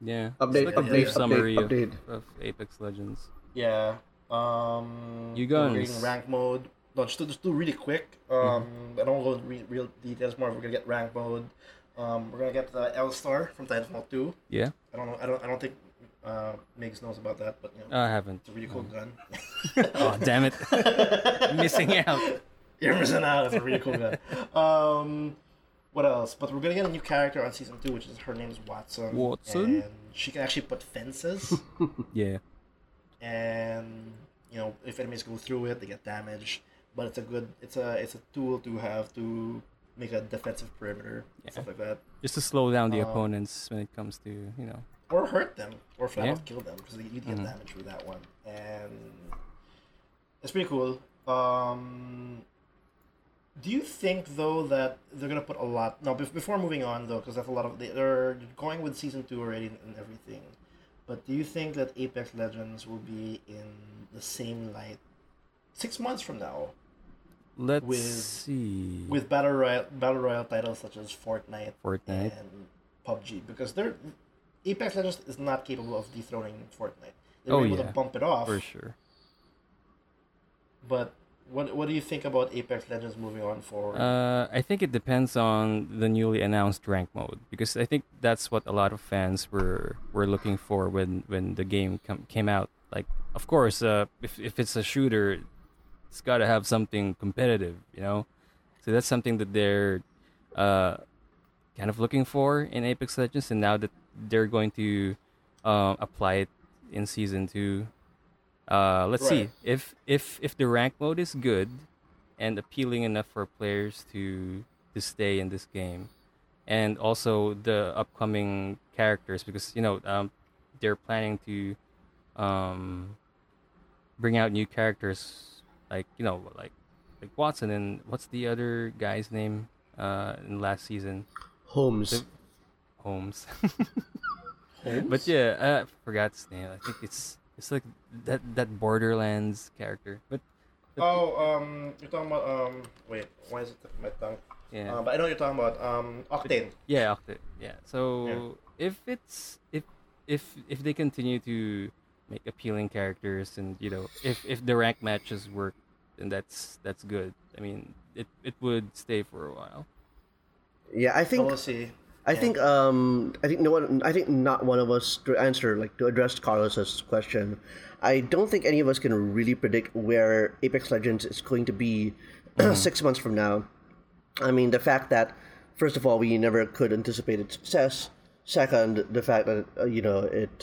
Yeah, update summary of Apex Legends. Yeah, you guns. Reading rank mode. No, just do really quick. I don't go into real details more. We're gonna get rank mode. We're gonna get the L Star from Titanfall 2. Yeah, I don't know. I don't think Migs knows about that, but I haven't. It's a really cool gun. Oh, damn it! Missing out. You're missing out. It's a really cool gun. What else? But we're gonna get a new character on Season 2, which is her name is Watson. Watson? And she can actually put fences. Yeah. And if enemies go through it, they get damaged. But it's a tool to have to make a defensive perimeter, stuff like that. Just to slow down the opponents when it comes to Or hurt them, or if not, kill them, because you get damage with that one. And it's pretty cool. Do you think, though, that they're going to put a lot... No, before moving on, though, because that's a lot of... They're going with Season 2 already and everything. But do you think that Apex Legends will be in the same light 6 months from now? Let's see. With Battle Royale titles such as Fortnite and PUBG. Because Apex Legends is not capable of dethroning Fortnite. They were able to bump it off. For sure. But... What do you think about Apex Legends moving on forward? I think it depends on the newly announced rank mode, because I think that's what a lot of fans were looking for when the game came out. Like, of course, if it's a shooter, it's got to have something competitive, you know? So that's something that they're kind of looking for in Apex Legends, and now that they're going to apply it in Season 2... Let's see if the rank mode is good and appealing enough for players to stay in this game, and also the upcoming characters, because they're planning to bring out new characters like Watson and what's the other guy's name in last season? Holmes. But I forgot his name. I think it's like that Borderlands character, but you're talking about wait, why is it my tongue? Yeah, but I know you're talking about Octane. Octane. Yeah. So if they continue to make appealing characters, and if the rank matches work, then that's good. I mean, it would stay for a while. Yeah, I think. We'll see. I think not one of us to answer, to address Carlos's question. I don't think any of us can really predict where Apex Legends is going to be 6 months from now. I mean, the fact that, first of all, we never could anticipate its success. Second, the fact that,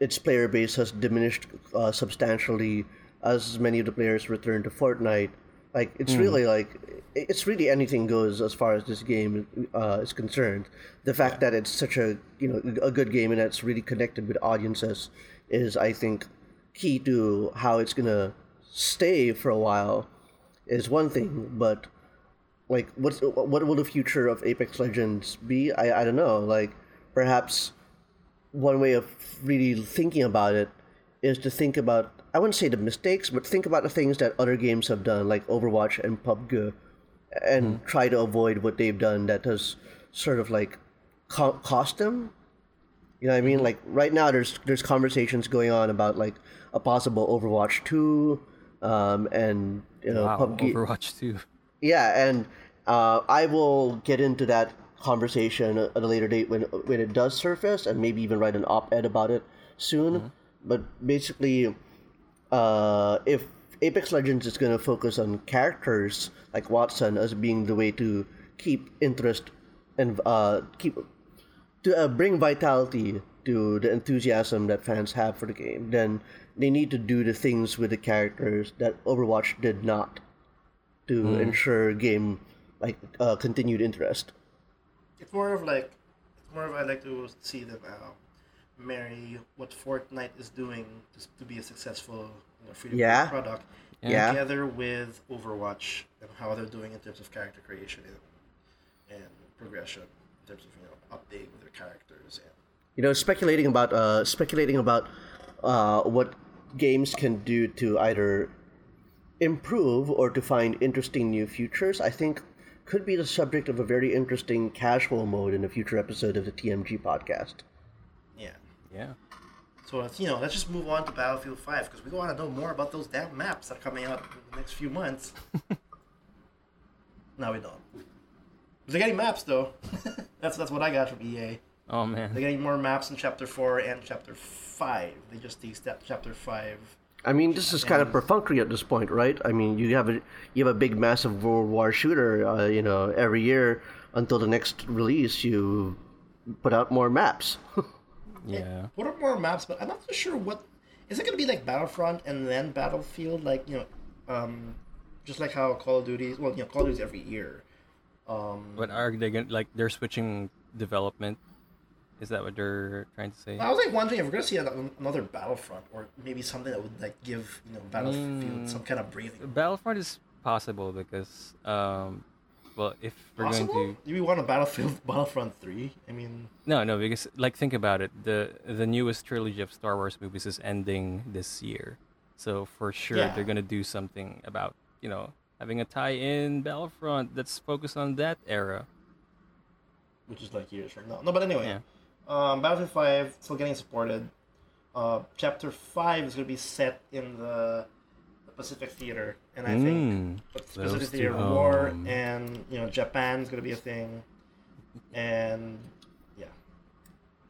its player base has diminished substantially as many of the players return to Fortnite. Like, it's really it's really anything goes as far as this game is concerned. The fact that it's such a a good game and it's really connected with audiences is, I think, key to how it's gonna stay for a while. Is one thing, but what will the future of Apex Legends be? I don't know. Like, perhaps one way of really thinking about it is to think about, I wouldn't say the mistakes, but think about the things that other games have done, like Overwatch and PUBG, and try to avoid what they've done that has sort of cost them. You know what I mean? Like, right now there's conversations going on about a possible Overwatch 2, and PUBG. Overwatch 2. Yeah, and I will get into that conversation at a later date when it does surface, and maybe even write an op-ed about it soon. Mm-hmm. But basically, if Apex Legends is going to focus on characters like Watson as being the way to keep interest and bring vitality to the enthusiasm that fans have for the game, then they need to do the things with the characters that Overwatch did not to ensure game continued interest. It's more of I like to see them out. Marry what Fortnite is doing to be a successful free-to-play product, together with Overwatch and how they're doing in terms of character creation and progression, in terms of updating their characters and speculating about what games can do to either improve or to find interesting new futures. I think could be the subject of a very interesting casual mode in a future episode of the TMG podcast. Yeah. So let's just move on to Battlefield 5, because we want to know more about those damn maps that are coming out in the next few months. No, we don't. They're getting maps though. That's what I got from EA. Oh man. They're getting more maps in Chapter 4 and Chapter 5. They just teased Chapter 5. I mean, this is kind of perfunctory at this point, right? I mean, you have a big massive World War shooter, every year until the next release you put out more maps. Yeah. What are more maps? But I'm not so sure what... Is it going to be like Battlefront and then Battlefield? Just like how Call of Duty... Well, Call of Duty's every year. But are they going to... They're switching development? Is that what you're trying to say? I was like wondering if we're gonna see another Battlefront, or maybe something that would like give, you know, Battlefield some kind of breathing. Battlefront is possible because, well, if we're going to, do we want a Battlefront 3? I mean, no, because like think about it, the newest trilogy of Star Wars movies is ending this year, so for sure they're gonna do something about, you know, having a tie-in Battlefront that's focused on that era, which is like years from now. No, but anyway. Yeah. Battlefield 5 still getting supported. Chapter 5 is going to be set in the Pacific Theater, and I think the Pacific Theater War and, you know, Japan is going to be a thing, and yeah, it's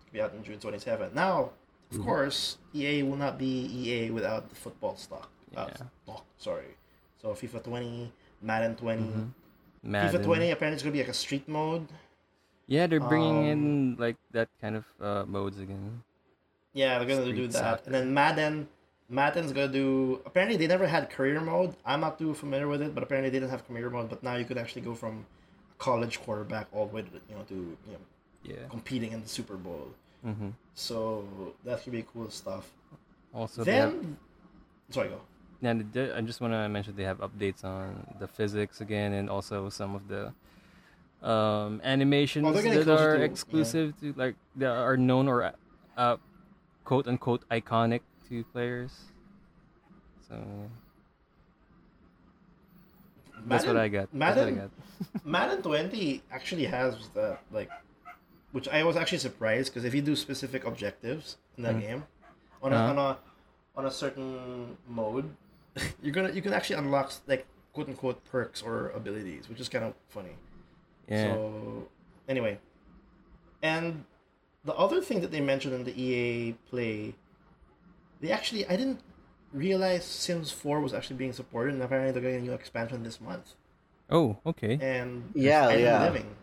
going to be out in June 27. Now, of course, EA will not be EA without the football stock. So FIFA 20, Madden 20, FIFA 20 apparently is going to be like a street mode. Yeah, they're bringing in like that kind of modes again. Yeah, they're gonna do that, and then Madden's gonna do. Apparently, they never had career mode. I'm not too familiar with it, but apparently they didn't have career mode. But now you could actually go from college quarterback all the way to, you know, competing in the Super Bowl. Mm-hmm. So that could be cool stuff. Also, then sorry, go. Yeah, I just want to mention they have updates on the physics again, and also some of the animations that are exclusive to, like, that are known or quote unquote iconic to players. So that's what I got. Madden 20 actually has the, like, which I was actually surprised, because if you do specific objectives in that game on a certain mode, you can actually unlock, like, quote unquote perks or abilities, which is kind of funny. Yeah. So, anyway, and the other thing that they mentioned in the EA Play, I didn't realize Sims 4 was actually being supported, and apparently they're getting a new expansion this month. Oh, okay. And living.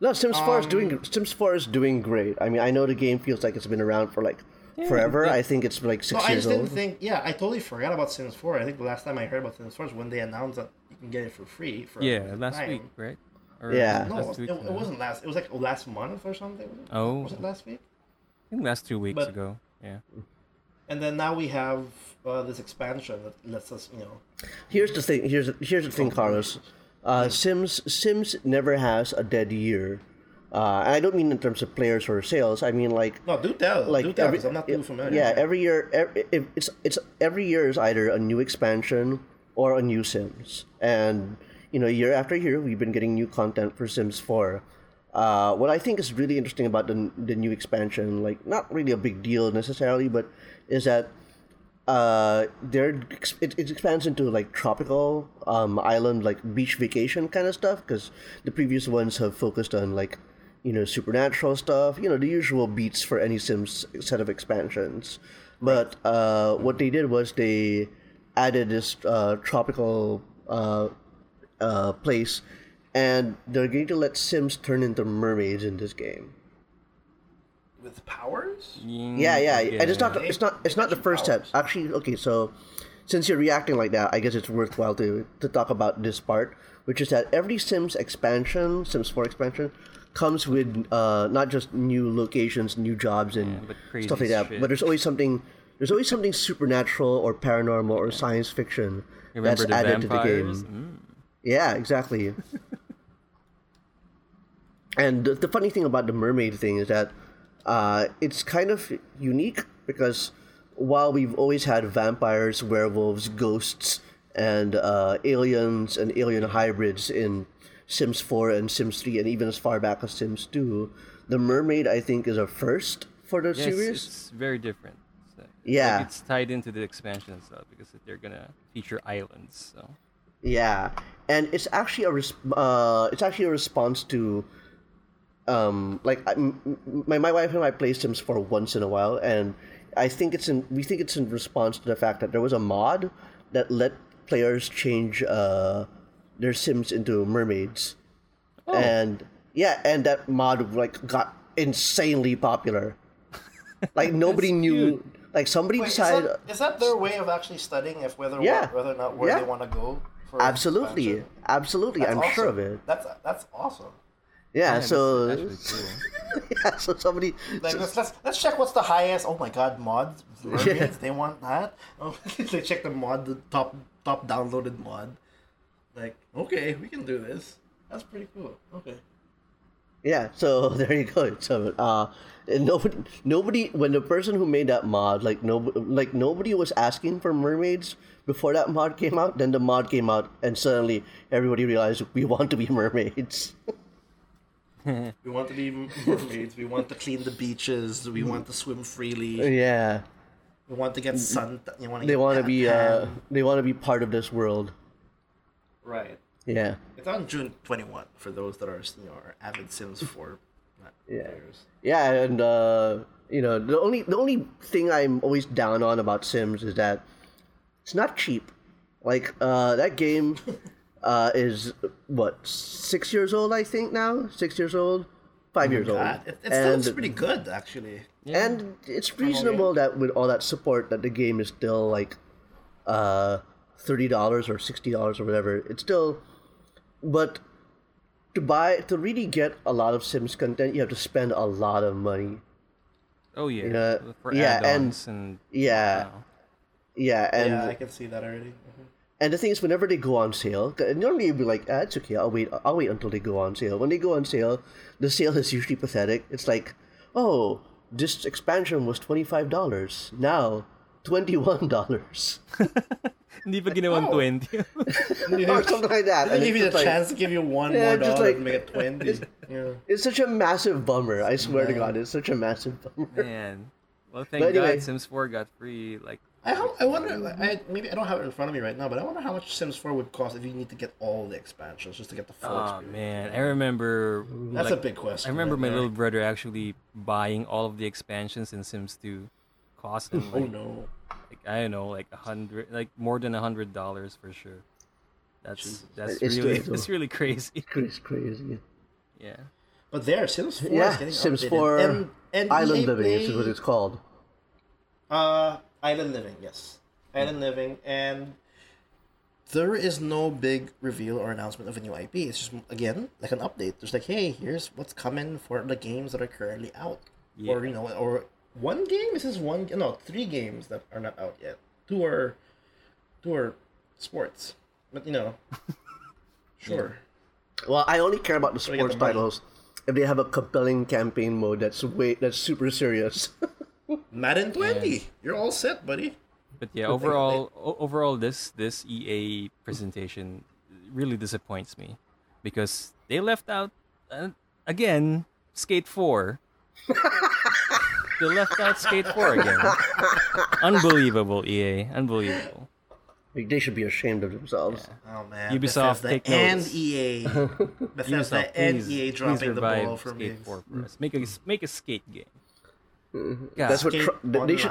No, Sims 4 is doing. Sims 4 is doing great. I mean, I know the game feels like it's been around for like forever. I think it's like 6 years old. I totally forgot about Sims 4. I think the last time I heard about Sims 4 is when they announced that you can get it for free. Last week, right? It wasn't last. It was like last month or something. Was it last week? I think last 2 weeks ago. Yeah. And then now we have this expansion that lets us, you know. Here's the thing. Here's the thing, Carlos. Sims never has a dead year. And I don't mean in terms of players or sales. I mean like. No, do tell. Like do tell. Every, I'm not too familiar. Yeah, every year. Every year is either a new expansion or a new Sims. And, you know, year after year, we've been getting new content for Sims 4. What I think is really interesting about the new expansion, like, not really a big deal necessarily, but is that it expands into, like, tropical island, like, beach vacation kind of stuff, because the previous ones have focused on, like, you know, supernatural stuff, you know, the usual beats for any Sims set of expansions. But what they did was they added this tropical... place, and they're going to let Sims turn into mermaids in this game. With powers? Yeah. And it's not the first time. Actually, okay, so since you're reacting like that, I guess it's worthwhile to talk about this part, which is that every Sims expansion, Sims 4 expansion, comes with not just new locations, new jobs, and stuff like that, but there's always something supernatural or paranormal or science fiction that's added to the game. Mm. Yeah, exactly. And the funny thing about the mermaid thing is that it's kind of unique, because while we've always had vampires, werewolves, ghosts, and aliens and alien hybrids in Sims 4 and Sims 3, and even as far back as Sims 2, the mermaid, I think, is a first for the series. It's very different. So, yeah. Like, it's tied into the expansion and stuff, because they're going to feature islands, so... Yeah, and it's actually a response to, my wife and I play Sims 4 once in a while, and I think we think it's in response to the fact that there was a mod that let players change their Sims into mermaids, and that mod, like, got insanely popular. Like, nobody knew. Cute. Like, somebody decided. Is that their way of actually studying if whether or not they want to go? Absolutely, that's I'm awesome. Sure of it. That's awesome. Yeah, so that's cool. So somebody... Like, let's check what's the highest... Oh my god, mod. Yeah. They want that? Oh, they check the mod, the top downloaded mod. Like, okay, we can do this. That's pretty cool. Okay. Yeah, so there you go. So, and nobody. When the person who made that mod, nobody was asking for mermaids before that mod came out. Then the mod came out, and suddenly everybody realized we want to be mermaids. We want to be mermaids. We want to clean the beaches. We want to swim freely. Yeah. We want to get sun. They want to be. They want to be part of this world. Right. Yeah. It's on June 21 for those that are, avid Sims 4 players. Yeah, and the only thing I'm always down on about Sims is that it's not cheap. Like that game is what 6 years old I think now, 5 years old. It still looks pretty good actually. Yeah. And it's reasonable that with all that support that the game is still like $30 or $60 or whatever. It's still. But to really get a lot of Sims content, you have to spend a lot of money. Oh yeah, I can see that already. Mm-hmm. And the thing is, whenever they go on sale, normally you'd be like, "It's okay, I'll wait until they go on sale." When they go on sale, the sale is usually pathetic. It's like, "Oh, this expansion was $25. Now $21." Hindi pa ginawang 20. Or something like that. They give you the chance to give you $1 more and make it 20. Yeah. It's such a massive bummer. I swear to God, it's such a massive bummer. Man. Well, thank God Sims 4 got free. I wonder, maybe I don't have it in front of me right now, but I wonder how much Sims 4 would cost if you need to get all the expansions just to get the full experience. Oh, man. I remember... That's a big question. I remember my little brother actually buying all of the expansions in Sims 2. Cost him, I don't know, more than $100 for sure. It's really crazy. It's crazy. Yeah. But there, Sims 4 is getting Sims updated. 4 and Island Living is what it's called. Island Living, yes. Island Living, and there is no big reveal or announcement of a new IP. It's just, again, like an update. There's like, hey, here's what's coming for the games that are currently out. Yeah. Or one game? This is one... No, 3 games that are not out yet. 2 are sports. But, sure. Yeah. Well, I only care about the sports titles if they have a compelling campaign mode that's super serious. Madden 20! Yeah. You're all set, buddy. But yeah, overall, this EA presentation really disappoints me. Because they left out, again, Skate 4. They left out Skate 4 again. Unbelievable, EA. Unbelievable. They should be ashamed of themselves. Yeah. Oh, man. Ubisoft, take notes. And EA. Bethesda and EA dropping the ball from Skate 4 for us. Make a Skate game. Mm-hmm. That's what they should.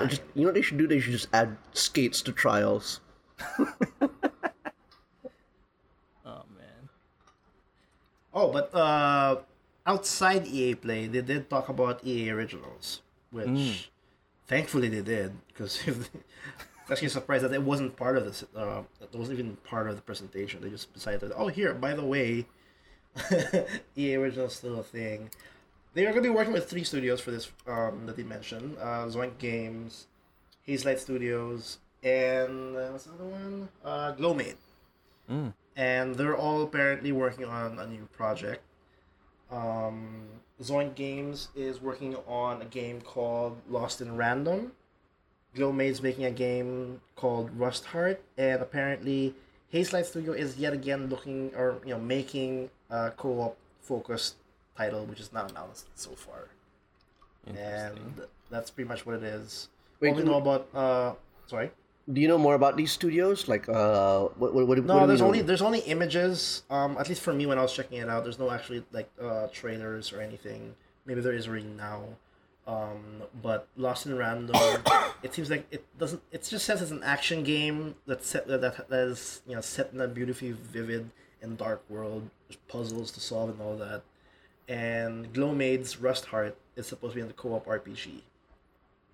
Just, what they should do? They should just add skates to trials. Oh, man. Oh, but... outside EA Play, they did talk about EA Originals, which thankfully they did, because I'm actually surprised that it wasn't part of this. It wasn't even part of the presentation. They just decided, oh, here, by the way, EA Originals still a thing. They are going to be working with 3 studios for this that they mentioned: Zoink Games, Hazelight Studios, and what's the other one? Glow Maid. Mm. And they're all apparently working on a new project. Zoink Games is working on a game called Lost in Random. Glow Maid's making a game called Rust Heart, and apparently Hazelight Studio is yet again making a co-op focused title, which is not announced so far. And that's pretty much what it is. Wait, do you know more about these studios? There's only images. At least for me, when I was checking it out, there's no actually trailers or anything. Maybe there is right now, but Lost in Random, it seems like it doesn't. It just says it's an action game that is set in a beautifully vivid and dark world. There's puzzles to solve and all that. And Glow Maid's Rust Heart is supposed to be in the co-op RPG.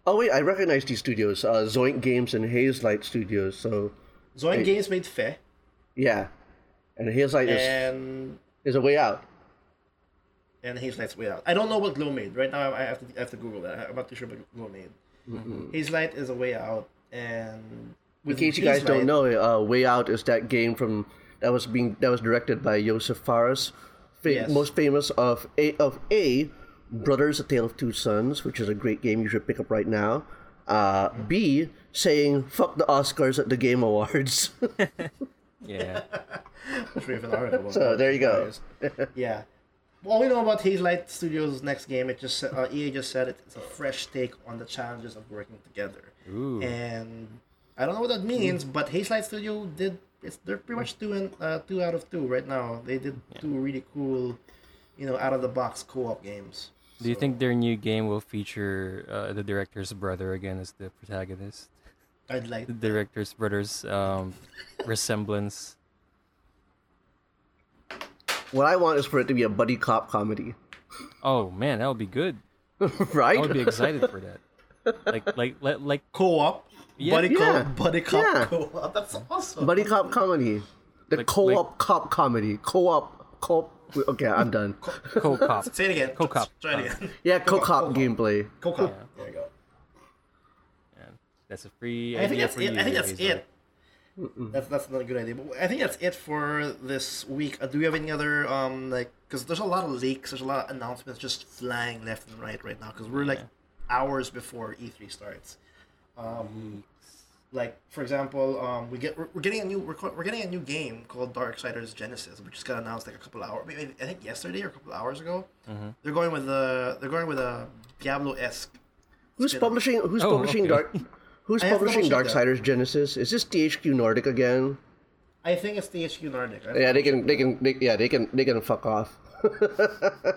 Oh wait, I recognize these studios, Zoink Games and Hazelight Studios. So Zoink Games made Fe. Yeah, and Hazelight is A Way Out. and Hazelight Studios. I don't know what Glow Maid right now. I have to Google that. I'm not too sure about Glow Maid. Mm-hmm. Hazelight is A Way Out, and in case you guys don't know, Way Out is that game that was directed by Joseph Fares, most famous of Brothers: A Tale of Two Sons, which is a great game you should pick up right now. B, saying fuck the Oscars at the Game Awards. Yeah. So there you go. Yeah. All we know about Hazelight Studios' next game, it just EA just said it's a fresh take on the challenges of working together. Ooh. And I don't know what that means, but Hazelight Studio they're pretty much doing 2 out of 2 right now. They did 2 really cool, out of the box co-op games. Do you think their new game will feature the director's brother again as the protagonist? I'd like the director's brother's resemblance. What I want is for it to be a buddy cop comedy. Oh man, that would be good, right? I would be excited for that. Like co-op, buddy cop co-op. That's awesome. Buddy cop comedy, cop comedy, co-op. Okay, I'm done. Co-cop. Say it again. Co-cop. Try it again. Yeah, co-cop gameplay. Co-cop. Yeah. There you go. Yeah. That's a free idea for you. I think that's it. That's not a good idea. But I think that's it for this week. Do we have any other Because there's a lot of leaks. There's a lot of announcements just flying left and right now. Because we're hours before E3 starts. For example, we're getting a new game called Darksiders Genesis, which just got announced a couple hours ago. Mm-hmm. They're going with a Diablo-esque. Who's publishing Darksiders Genesis? Is this THQ Nordic again? I think it's THQ Nordic. They can fuck off.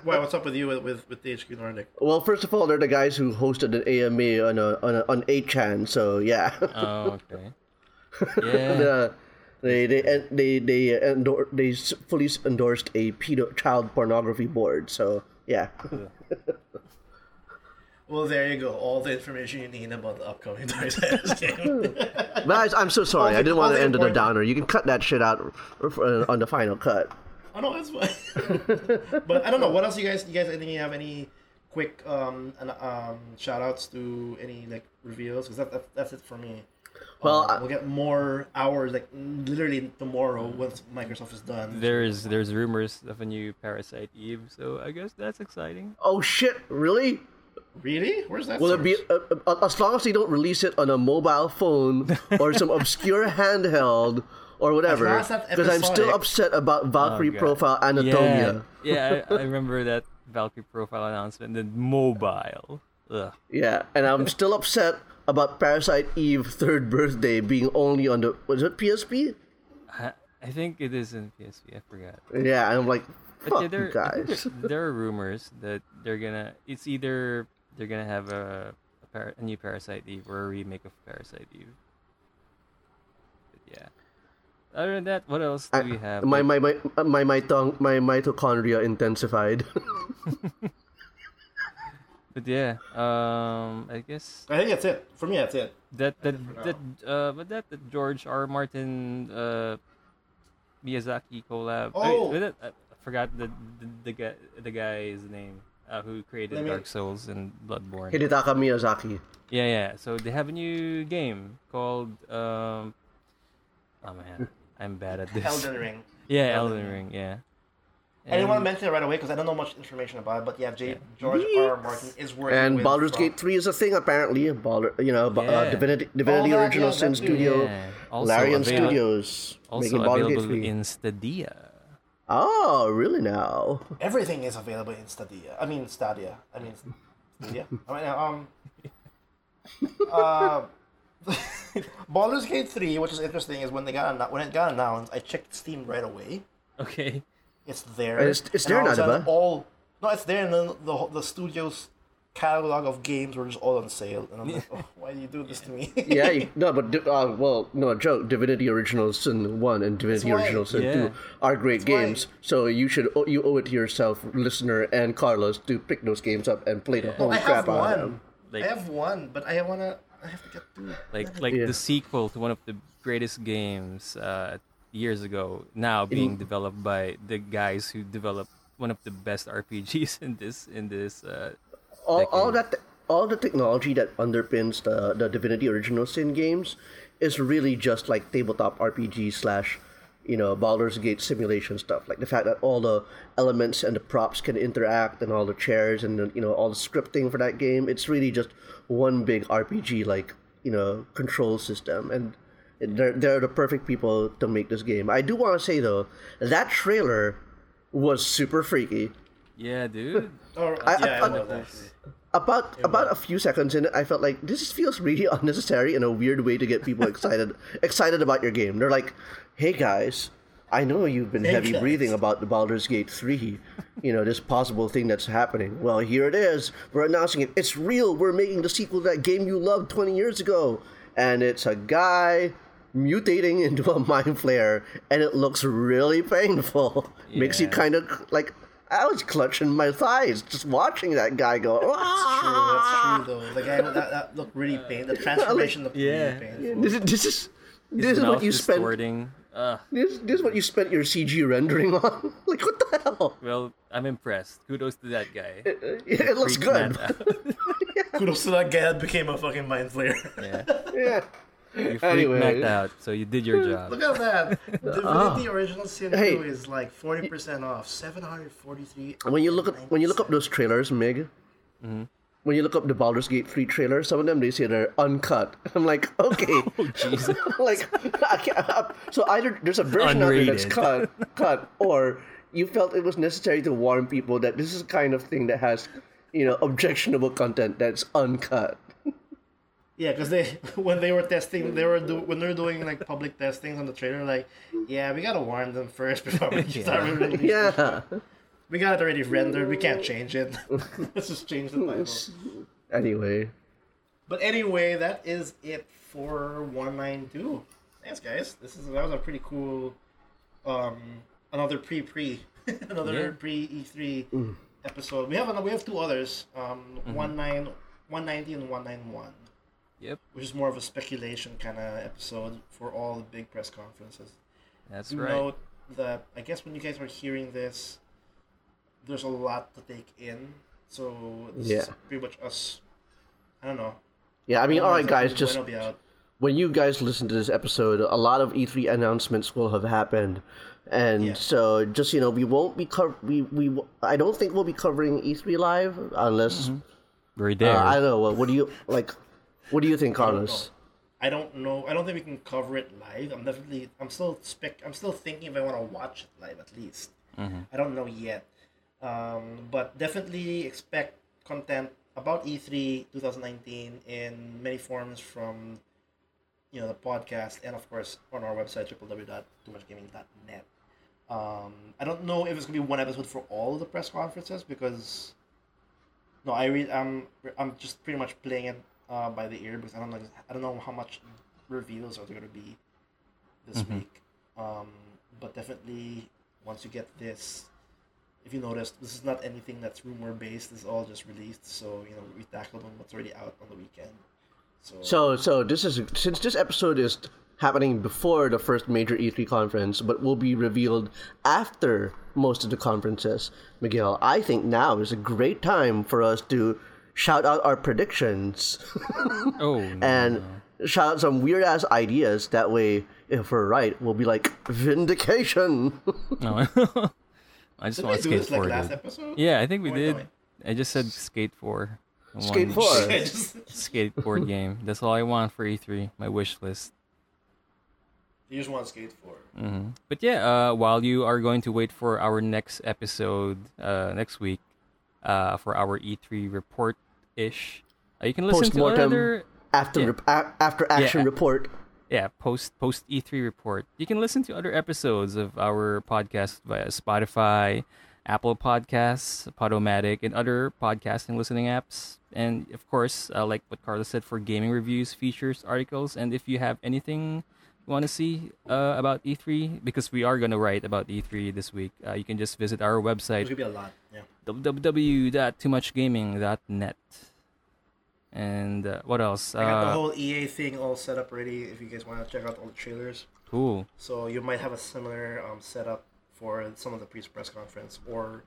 Why? What's up with you with THQ Nordic? Well, first of all, they're the guys who hosted an AMA on 8chan, so yeah. Oh, okay. Yeah. They fully endorsed a child pornography board, so yeah. Well, there you go. All the information you need about the upcoming Darksiders game. Guys, I'm so sorry. I didn't want to end on a downer. You can cut that shit out on the final cut. Oh no, that's fine. But I don't know. What else you guys? I think you have any quick shout outs to any reveals? Because that's it for me. Well, we'll get more hours literally tomorrow once Microsoft is done. There's rumors of a new Parasite Eve, so I guess that's exciting. Oh shit! Really? Really? Where's that? Will it be as long as they don't release it on a mobile phone or some obscure handheld? Or whatever, because I'm still upset about Valkyrie Profile Anatomia. Yeah, I remember that Valkyrie Profile announcement, then mobile. Ugh. Yeah, and I'm still upset about Parasite Eve 3rd Birthday being only on the... Was it PSP? I think it is in PSP, I forgot. Yeah, and I'm like, fuck you guys. There are rumors that they're gonna... It's either they're gonna have a new Parasite Eve or a remake of Parasite Eve. But yeah. Other than that, what else do we have? My mitochondria intensified. But yeah, I guess I think that's it for me. That's it. The George R. Martin, Miyazaki collab. Oh, I forgot the guy's name who created Dark Souls and Bloodborne. Hidetaka Miyazaki. Yeah. So they have a new game called Oh man. I'm bad at this. Elden Ring. Yeah, Elden Ring. Yeah. And I didn't want to mention it right away because I don't know much information about it. But George R. Martin is working. And Baldur's Gate 3 is a thing apparently. Divinity Original Sin Studio, Larian Studios, also making Baldur's Gate 3 in Stadia. Oh, really? Now everything is available in Stadia. Stadia. Baldur's Gate 3, which is interesting, is when it got announced, I checked Steam right away. Okay, it's there. It's there now. It's there, and then the studio's catalog of games were just all on sale. And I'm like, oh, why do you do this to me? Divinity Original Sin 1 and Divinity Original Sin 2 are great games. So you owe it to yourself, listener, and Carlos, to pick those games up and play the whole crap out of them. I have one, but I have to get through. The sequel to one of the greatest games years ago, now being developed by the guys who developed one of the best RPGs in this all the technology that underpins the Divinity Original Sin games is really just like tabletop RPG / Baldur's Gate simulation stuff. Like the fact that all the elements and the props can interact, and all the chairs and all the scripting for that game. It's really just one big RPG control system, and they're the perfect people to make this game. I do want to say though, that trailer was super freaky. Yeah, dude. About a few seconds in, I felt like this feels really unnecessary and a weird way to get people excited about your game. They're like, "Hey guys, I know you've been heavy breathing about the Baldur's Gate 3, this possible thing that's happening. Well, here it is. We're announcing it. It's real. We're making the sequel to that game you loved 20 years ago, and it's a guy mutating into a mind flayer, and it looks really painful. Yeah. Makes you kind of like." I was clutching my thighs just watching that guy go. That's true, though. The guy that looked really painful. The transformation looked really painful. This is what you spent. This is what you spent your CG rendering on. Like, what the hell? Well, I'm impressed. Kudos to that guy. It looks good. Kudos to that guy that became a fucking mind flayer. Yeah. You freaked Matt out, so you did your job. Look at that. Divinity Original Sin 2 is like 40% off, $743. When you look up those trailers, Mig, mm-hmm. When you look up the Baldur's Gate 3 trailer, some of them, they say they're uncut. I'm like, okay. Oh, Jesus. So either there's a version unrated. Of it that's cut, or you felt it was necessary to warn people that this is the kind of thing that has, objectionable content that's uncut. Yeah, because when they were doing like public testings on the trailer, like, yeah, we gotta warn them first before we start releasing. Yeah, we got it already rendered. We can't change it. Let's just change the title. Anyway, that is it for 192. Thanks, guys. That was a pretty cool, another pre E3 episode. We have two others, 190 and 191. Yep. Which is more of a speculation kind of episode for all the big press conferences. That's right. Note that I guess when you guys are hearing this, there's a lot to take in. So this is pretty much us. I don't know. Yeah, I mean, all right, guys, just when you guys listen to this episode, a lot of E3 announcements will have happened, and so just we won't be I don't think we'll be covering E3 live unless we're there. I don't know. What do you like? What do you think, Carlos? I don't know. I don't think we can cover it live. I'm still thinking if I want to watch it live at least. Mm-hmm. I don't know yet. But definitely expect content about E3 2019 in many forms from the podcast and of course on our website www.toomuchgaming.net. I don't know if it's gonna be one episode for all of the press conferences because I'm just pretty much playing it by the ear because I don't know how much reveals are there going to be this week, but definitely once you get this, if you notice, this is not anything that's rumor based. This is all just released, so we tackled on what's already out on the weekend. So this is, since this episode is happening before the first major E3 conference, but will be revealed after most of the conferences. Miguel, I think now is a great time for us to shout out our predictions shout out some weird ass ideas. That way, if we're right, we'll be like vindication. I just want to skate 4. Yeah, I think we did. I just said skate 4. Skate 4. Skateboard game. That's all I want for E3. My wish list. You just want skate 4. Mm-hmm. But yeah, while you are going to wait for our next episode next week. For our E3 report-ish. You can listen to another... After-action report. Yeah, post E3 report. You can listen to other episodes of our podcast via Spotify, Apple Podcasts, Podomatic, and other podcasting listening apps. And, of course, like what Carlos said, for gaming reviews, features, articles, and if you have anything you want to see about E3, because we are going to write about E3 this week, you can just visit our website. There's going to be a lot, www.toomuchgaming.net. And what else? I got the whole EA thing all set up already if you guys want to check out all the trailers. Cool. So you might have a similar setup for some of the press conference or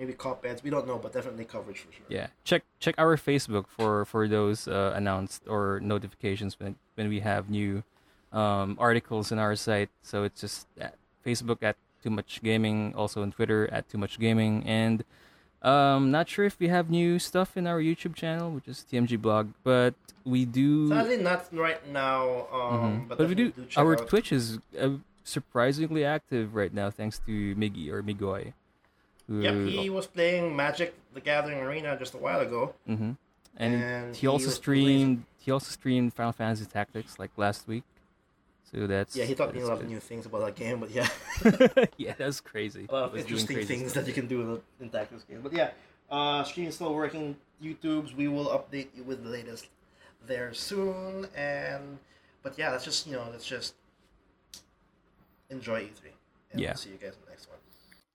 maybe cop ads. We don't know, but definitely coverage for sure. Yeah, check our Facebook for those announced or notifications when we have new articles in our site. So it's just at Facebook at Too Much Gaming, also on Twitter at Too Much Gaming, and not sure if we have new stuff in our YouTube channel, which is TMG Blog, but we do. Sadly, not right now. But we do. Our Twitch is surprisingly active right now, thanks to Miggy or Migoy. Yep, he was playing Magic: The Gathering Arena just a while ago. Mm-hmm. And he also streamed Final Fantasy Tactics like last week. So that's he taught me a lot of new things about that game, but yeah. Yeah, that's crazy. A lot of interesting things that you can do in Tactics game. But yeah, stream is still working. YouTube's, we will update you with the latest there soon. But yeah, let's just enjoy E3. And we'll see you guys in the next one.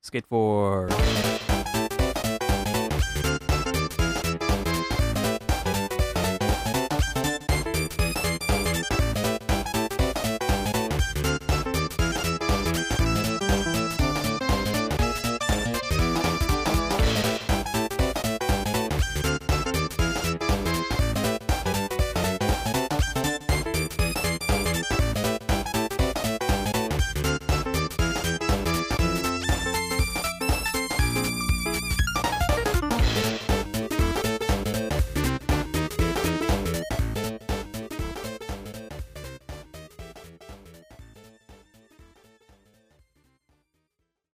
Skateboard.